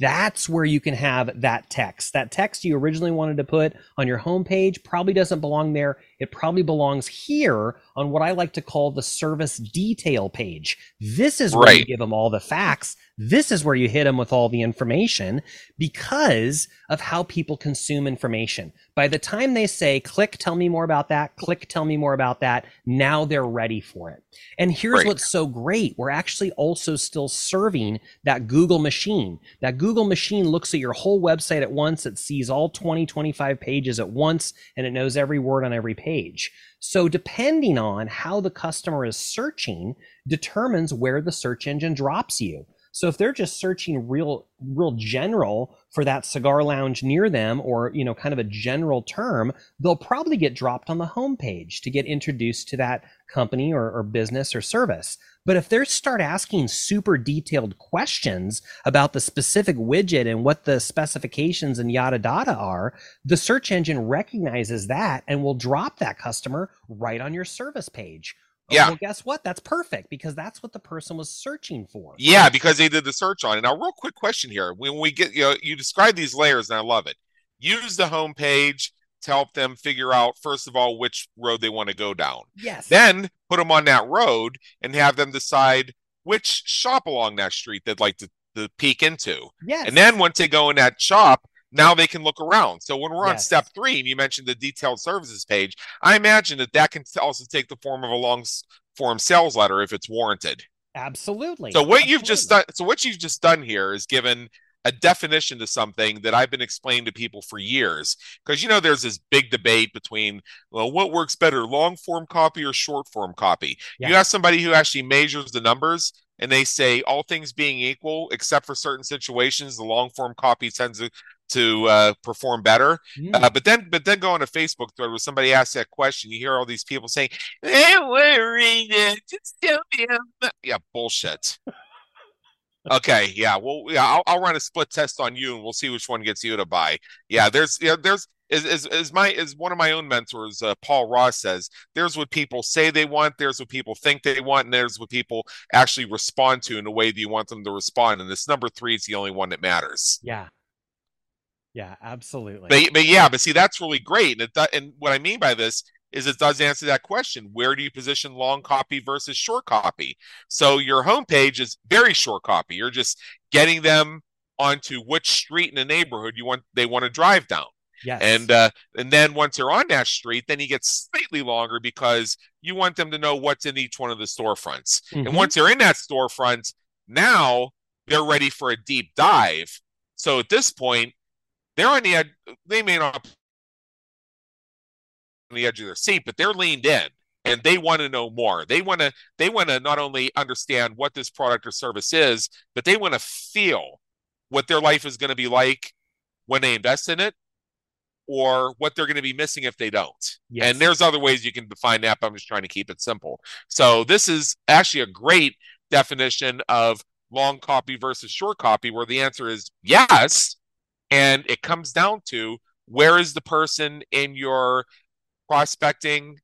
That's where you can have that text. That text you originally wanted to put on your homepage probably doesn't belong there. It probably belongs here on what I like to call the service detail page. This is where you give them all the facts. This is where you hit them with all the information because of how people consume information. By the time they say, click, tell me more about that, click, tell me more about that, now they're ready for it. And here's right. what's so great. We're actually also still serving that Google machine. That Google machine looks at your whole website at once. It sees all twenty, twenty-five pages at once, and it knows every word on every page. So depending on how the customer is searching determines where the search engine drops you. So if they're just searching real, real general for that cigar lounge near them, or, you know, kind of a general term, they'll probably get dropped on the homepage to get introduced to that company or, or business or service. But if they start asking super detailed questions about the specific widget and what the specifications and yada yada are, the search engine recognizes that and will drop that customer right on your service page. Oh, yeah. Well, guess what? That's perfect, because that's what the person was searching for. Yeah, because they did the search on it. Now, real quick question here. When we get, you know, you describe these layers, and I love it. Use the home page to help them figure out, first of all, which road they want to go down. Yes. Then put them on that road and have them decide which shop along that street they'd like to, to peek into. Yes. And then once they go in that shop, now they can look around. So when we're yes. on step three, and you mentioned the detailed services page, I imagine that that can also take the form of a long form sales letter if it's warranted. Absolutely. So what Absolutely. you've just done, so what you've just done here is given a definition to something that I've been explaining to people for years, because, you know, there's this big debate between, well, what works better, long form copy or short form copy? Yeah. You have somebody who actually measures the numbers, and they say all things being equal, except for certain situations, the long form copy tends to to uh, perform better. Yeah. Uh, but then but then go on a Facebook thread where somebody asks that question. You hear all these people saying, hey, worry, just tell me. Yeah, bullshit. Okay, yeah, well, yeah, I'll, I'll run a split test on you, and we'll see which one gets you to buy. Yeah, there's, yeah, there's, is, is, is my, is one of my own mentors, uh, Paul Ross, says, there's what people say they want, there's what people think they want, and there's what people actually respond to in the way that you want them to respond. And this number three is the only one that matters. Yeah. Yeah, absolutely. But, but yeah, but see, that's really great. And, it, and what I mean by this is it does answer that question. Where do you position long copy versus short copy? So your homepage is very short copy. You're just getting them onto which street in the neighborhood you want they want to drive down. Yes. And uh, and then once they're on that street, then you get slightly longer because you want them to know what's in each one of the storefronts. Mm-hmm. And once they're in that storefront, now they're ready for a deep dive. So at this point, they're on the they may not on the edge of their seat, but they're leaned in and they want to know more. They want to they want to not only understand what this product or service is, but they want to feel what their life is going to be like when they invest in it, or what they're going to be missing if they don't. Yes. And there's other ways you can define that, but I'm just trying to keep it simple. So this is actually a great definition of long copy versus short copy, where the answer is yes. And it comes down to, where is the person in your prospecting,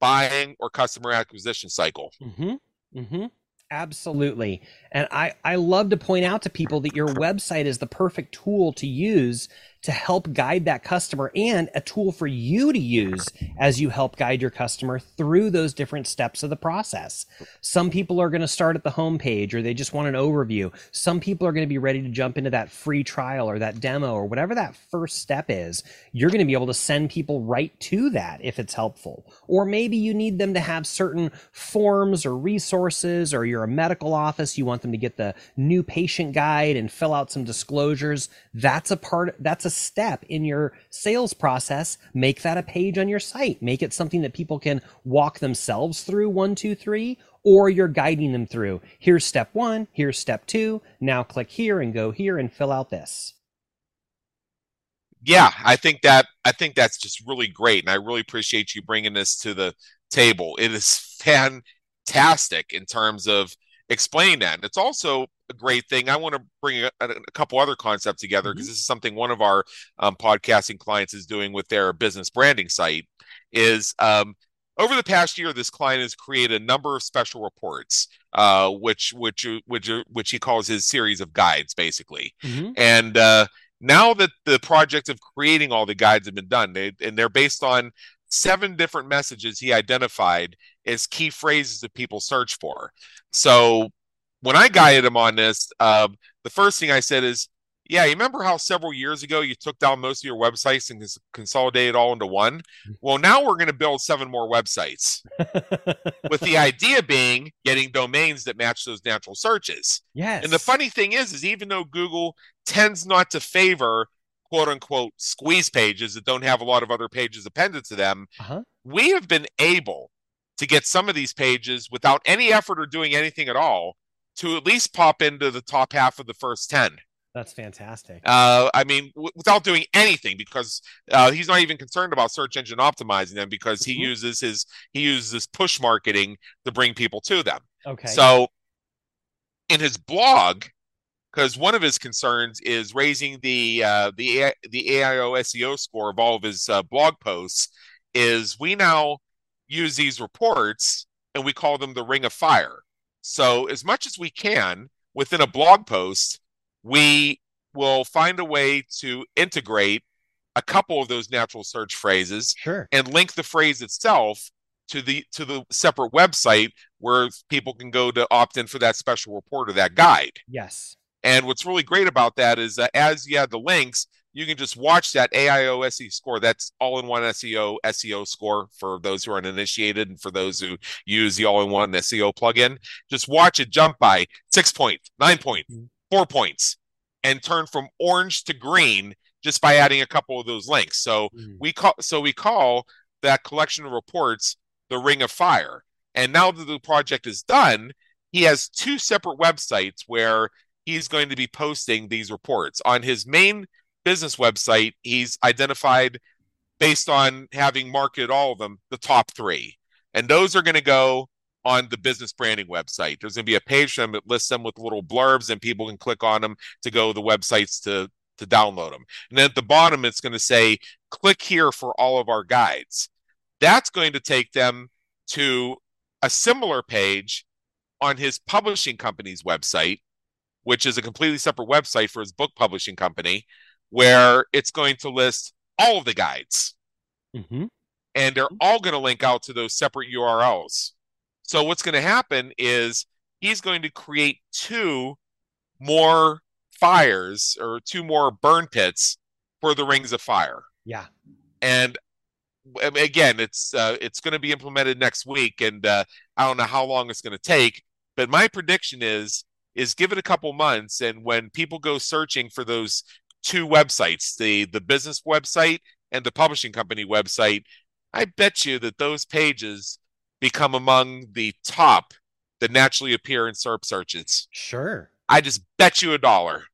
buying, or customer acquisition cycle? Mm-hmm. Mm-hmm. Absolutely. And I, I love to point out to people that your website is the perfect tool to use to help guide that customer, and a tool for you to use as you help guide your customer through those different steps of the process. Some people are going to start at the homepage, or they just want an overview. Some people are going to be ready to jump into that free trial or that demo or whatever that first step is. You're going to be able to send people right to that if it's helpful. Or maybe you need them to have certain forms or resources, or you're a medical office, you want them to get the new patient guide and fill out some disclosures. That's a part, that's a step in your sales process. Make that a page on your site. Make it something that people can walk themselves through, one, two, three, or you're guiding them through. Here's step one, here's step two. Now click here and go here and fill out this. Yeah, I think that I think that's just really great. And I really appreciate you bringing this to the table. It is fantastic in terms of explaining that. And it's also a great thing. I want to bring a, a couple other concepts together, because mm-hmm. this is something one of our um, podcasting clients is doing with their business branding site. Is um, over the past year, this client has created a number of special reports, uh, which which which which he calls his series of guides, basically. Mm-hmm. And uh, now that the project of creating all the guides have been done, they, and they're based on seven different messages he identified as key phrases that people search for. So when I guided him on this, uh, the first thing I said is, yeah, you remember how several years ago you took down most of your websites and consolidated all into one? Well, now we're going to build seven more websites with the idea being getting domains that match those natural searches. Yes. And the funny thing is, is even though Google tends not to favor quote unquote squeeze pages that don't have a lot of other pages appended to them, uh-huh. we have been able to get some of these pages without any effort or doing anything at all to at least pop into the top half of the first ten. That's fantastic. Uh, I mean, w- without doing anything, because uh, he's not even concerned about search engine optimizing them, because he mm-hmm. uses his he uses push marketing to bring people to them. Okay. So in his blog, because one of his concerns is raising the uh, the A- the A I O S E O score of all of his uh, blog posts, is we now use these reports and we call them the Ring of Fire. So as much as we can within a blog post, we will find a way to integrate a couple of those natural search phrases sure. and link the phrase itself to the to the separate website where people can go to opt in for that special report or that guide. Yes. And what's really great about that is that as you add the links, you can just watch that A I O S E O score. That's all-in-one S E O S E O score for those who are uninitiated, and for those who use the all-in-one S E O plugin. Just watch it jump by six points, nine points, four points, and turn from orange to green just by adding a couple of those links. So mm-hmm. we call so we call that collection of reports the Ring of Fire. And now that the project is done, he has two separate websites where he's going to be posting these reports. On his main business website, he's identified, based on having marketed all of them, the top three. And those are going to go on the business branding website. There's going to be a page for them that lists them with little blurbs, and people can click on them to go to the websites to, to download them. And then at the bottom, it's going to say, click here for all of our guides. That's going to take them to a similar page on his publishing company's website, which is a completely separate website for his book publishing company, where it's going to list all of the guides. Mm-hmm. And they're all going to link out to those separate U R Ls. So what's going to happen is he's going to create two more fires or two more burn pits for the Rings of Fire. Yeah. And again, it's uh, it's going to be implemented next week. And uh, I don't know how long it's going to take. But my prediction is, is give it a couple months. And when people go searching for those two websites, the the business website and the publishing company website, I bet you that those pages become among the top that naturally appear in S E R P searches. Sure. I just bet you a dollar.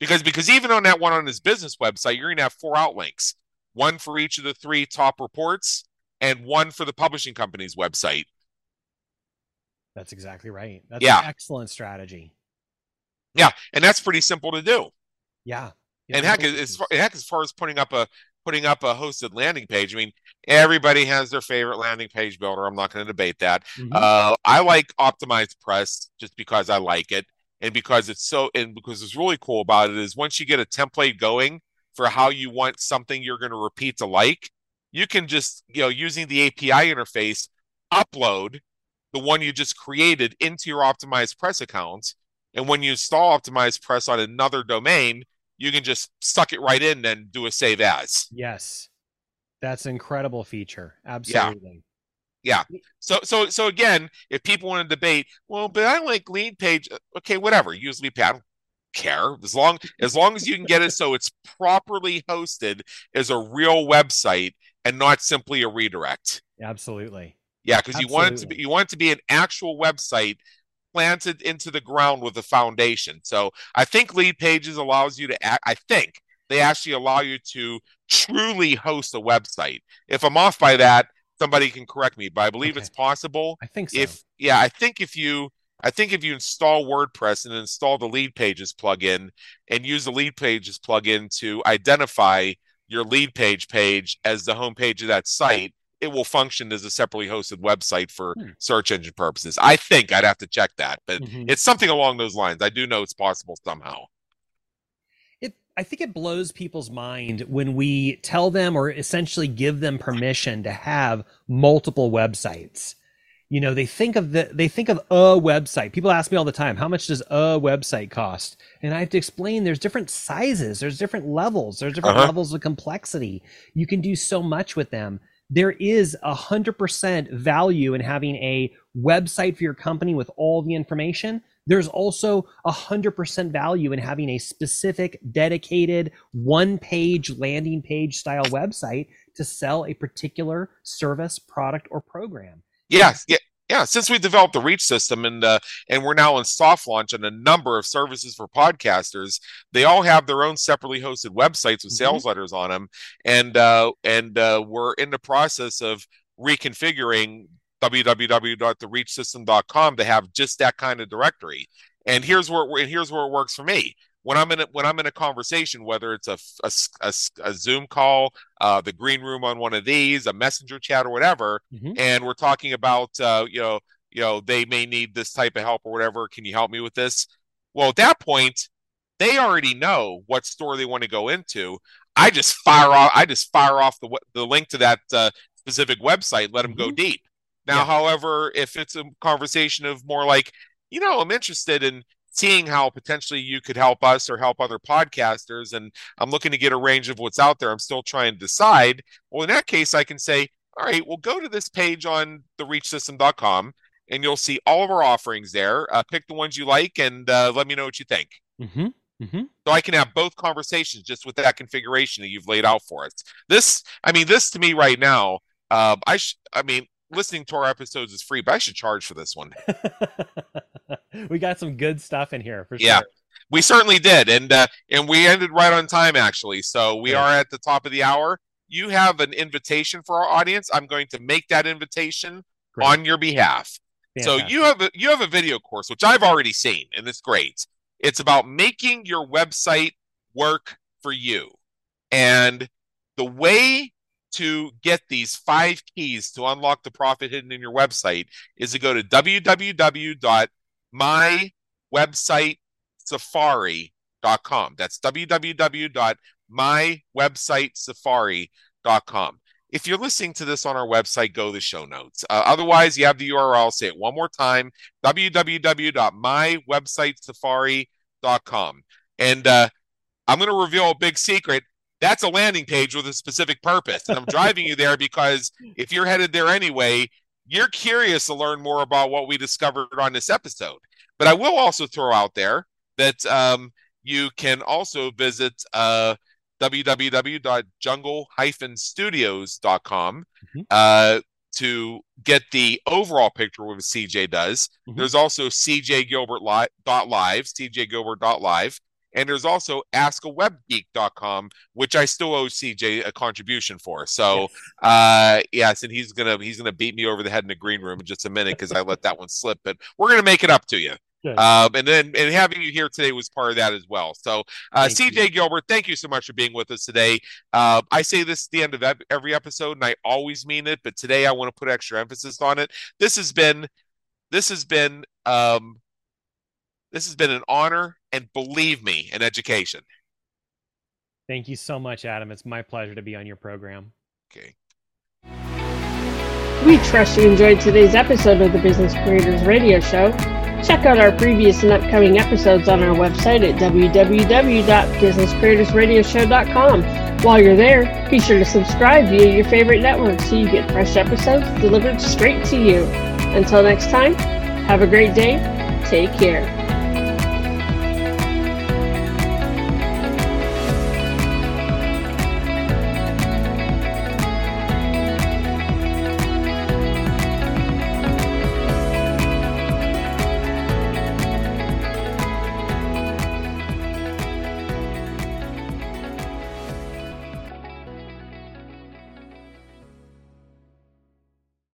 Because because even on that one on his business website, you're going to have four outlinks, one for each of the three top reports and one for the publishing company's website. That's exactly right. That's yeah. an excellent strategy. Yeah. And that's pretty simple to do. Yeah. yeah. And heck, as far, heck, as far as putting up a putting up a hosted landing page, I mean, everybody has their favorite landing page builder. I'm not going to debate that. Mm-hmm. Uh, I like Optimized Press just because I like it. And because it's so, and because what's really cool about it is once you get a template going for how you want something you're going to repeat to like, you can just, you know, using the A P I interface, upload the one you just created into your Optimized Press account. And when you install Optimized Press on another domain, you can just suck it right in and do a save as. Yes. That's an incredible feature. Absolutely. Yeah. yeah. So, so, so again, if people want to debate, well, but I like lead page. Okay, whatever. Use lead page. I don't care. As long, as long as you can get it so it's properly hosted as a real website and not simply a redirect. Absolutely. Yeah, because you want it to be, you want it to be an actual website planted into the ground with a foundation. So I think Leadpages allows you to, act, I think they actually allow you to truly host a website. If I'm off by that, somebody can correct me, but I believe okay. it's possible. I think so. If, yeah, I think if you, I think if you install WordPress and install the Leadpages plugin and use the Leadpages plugin to identify your lead page page as the homepage of that site, it will function as a separately hosted website for hmm. search engine purposes. I think I'd have to check that, but mm-hmm. it's something along those lines. I do know it's possible somehow. It, I think it blows people's mind when we tell them or essentially give them permission to have multiple websites. You know, they think of the, they think of a website. People ask me all the time, how much does a website cost? And I have to explain there's different sizes, there's different levels, there's different uh-huh. levels of complexity. You can do so much with them. There is a hundred percent value in having a website for your company with all the information. There's also a hundred percent value in having a specific, dedicated, one-page landing page style website to sell a particular service, product, or program. Yes, yeah, yeah. Since we developed the Reach system and uh, and we're now in soft launch on a number of services for podcasters, they all have their own separately hosted websites with sales mm-hmm. letters on them, and uh, and uh, we're in the process of reconfiguring w w w dot the reach system dot com to have just that kind of directory. And here's where it, and here's where it works for me. When I'm in a, when I'm in a conversation, whether it's a a, a, a Zoom call, uh, the green room on one of these, a messenger chat or whatever, mm-hmm. and we're talking about uh, you know you know they may need this type of help or whatever. Can you help me with this? Well, at that point, they already know what store they want to go into. I just fire off I just fire off the the link to that uh, specific website. Let them mm-hmm. go deep. Now, yeah. however, if it's a conversation of more like you know I'm interested in seeing how potentially you could help us or help other podcasters, and I'm looking to get a range of what's out there. I'm still trying to decide. Well, in that case, I can say, all right, well, go to this page on the reach system dot com, and you'll see all of our offerings there. Uh, pick the ones you like, and uh, let me know what you think. Mm-hmm. Mm-hmm. So I can have both conversations just with that configuration that you've laid out for us. This, I mean, this to me right now, uh, I sh- I mean, listening to our episodes is free, but I should charge for this one. We got some good stuff in here for sure. Yeah. We certainly did, and uh, and we ended right on time, actually. So we yeah. are at the top of the hour. You have an invitation for our audience. I'm going to make that invitation great. on your behalf. Fantastic. So you have a, you have a video course, which I've already seen, and it's great. It's about making your website work for you. And the way to get these five keys to unlock the profit hidden in your website is to go to w w w dot my website safari dot com. That's w w w dot my website safari dot com. If you're listening to this on our website, go to the show notes. Uh, otherwise, you have the U R L. I'll say it one more time, w w w dot my website safari dot com. And uh, I'm going to reveal a big secret. That's a landing page with a specific purpose. And I'm driving you there because if you're headed there anyway, you're curious to learn more about what we discovered on this episode. But I will also throw out there that um, you can also visit uh, w w w dot jungle dash studios dot com mm-hmm. uh, to get the overall picture of what C J does. Mm-hmm. There's also C J Gilbert dot live, C J Gilbert dot live, and there's also ask a web geek dot com, which I still owe C J a contribution for. So, yes, uh, yes and he's going to he's gonna beat me over the head in the green room in just a minute because I let that one slip, but we're going to make it up to you. Yes. Um, and then and having you here today was part of that as well. So, uh, C J Gilbert, thank you so much for being with us today. Uh, I say this at the end of ev- every episode, and I always mean it, but today I want to put extra emphasis on it. This has been, this has been, um, this has been an honor, and believe me, an education. Thank you so much, Adam. It's my pleasure to be on your program. Okay. We trust you enjoyed today's episode of the Business Creators Radio Show. Check out our previous and upcoming episodes on our website at w w w dot business creators radio show dot com. While you're there, be sure to subscribe via your favorite network so you get fresh episodes delivered straight to you. Until next time, have a great day. Take care.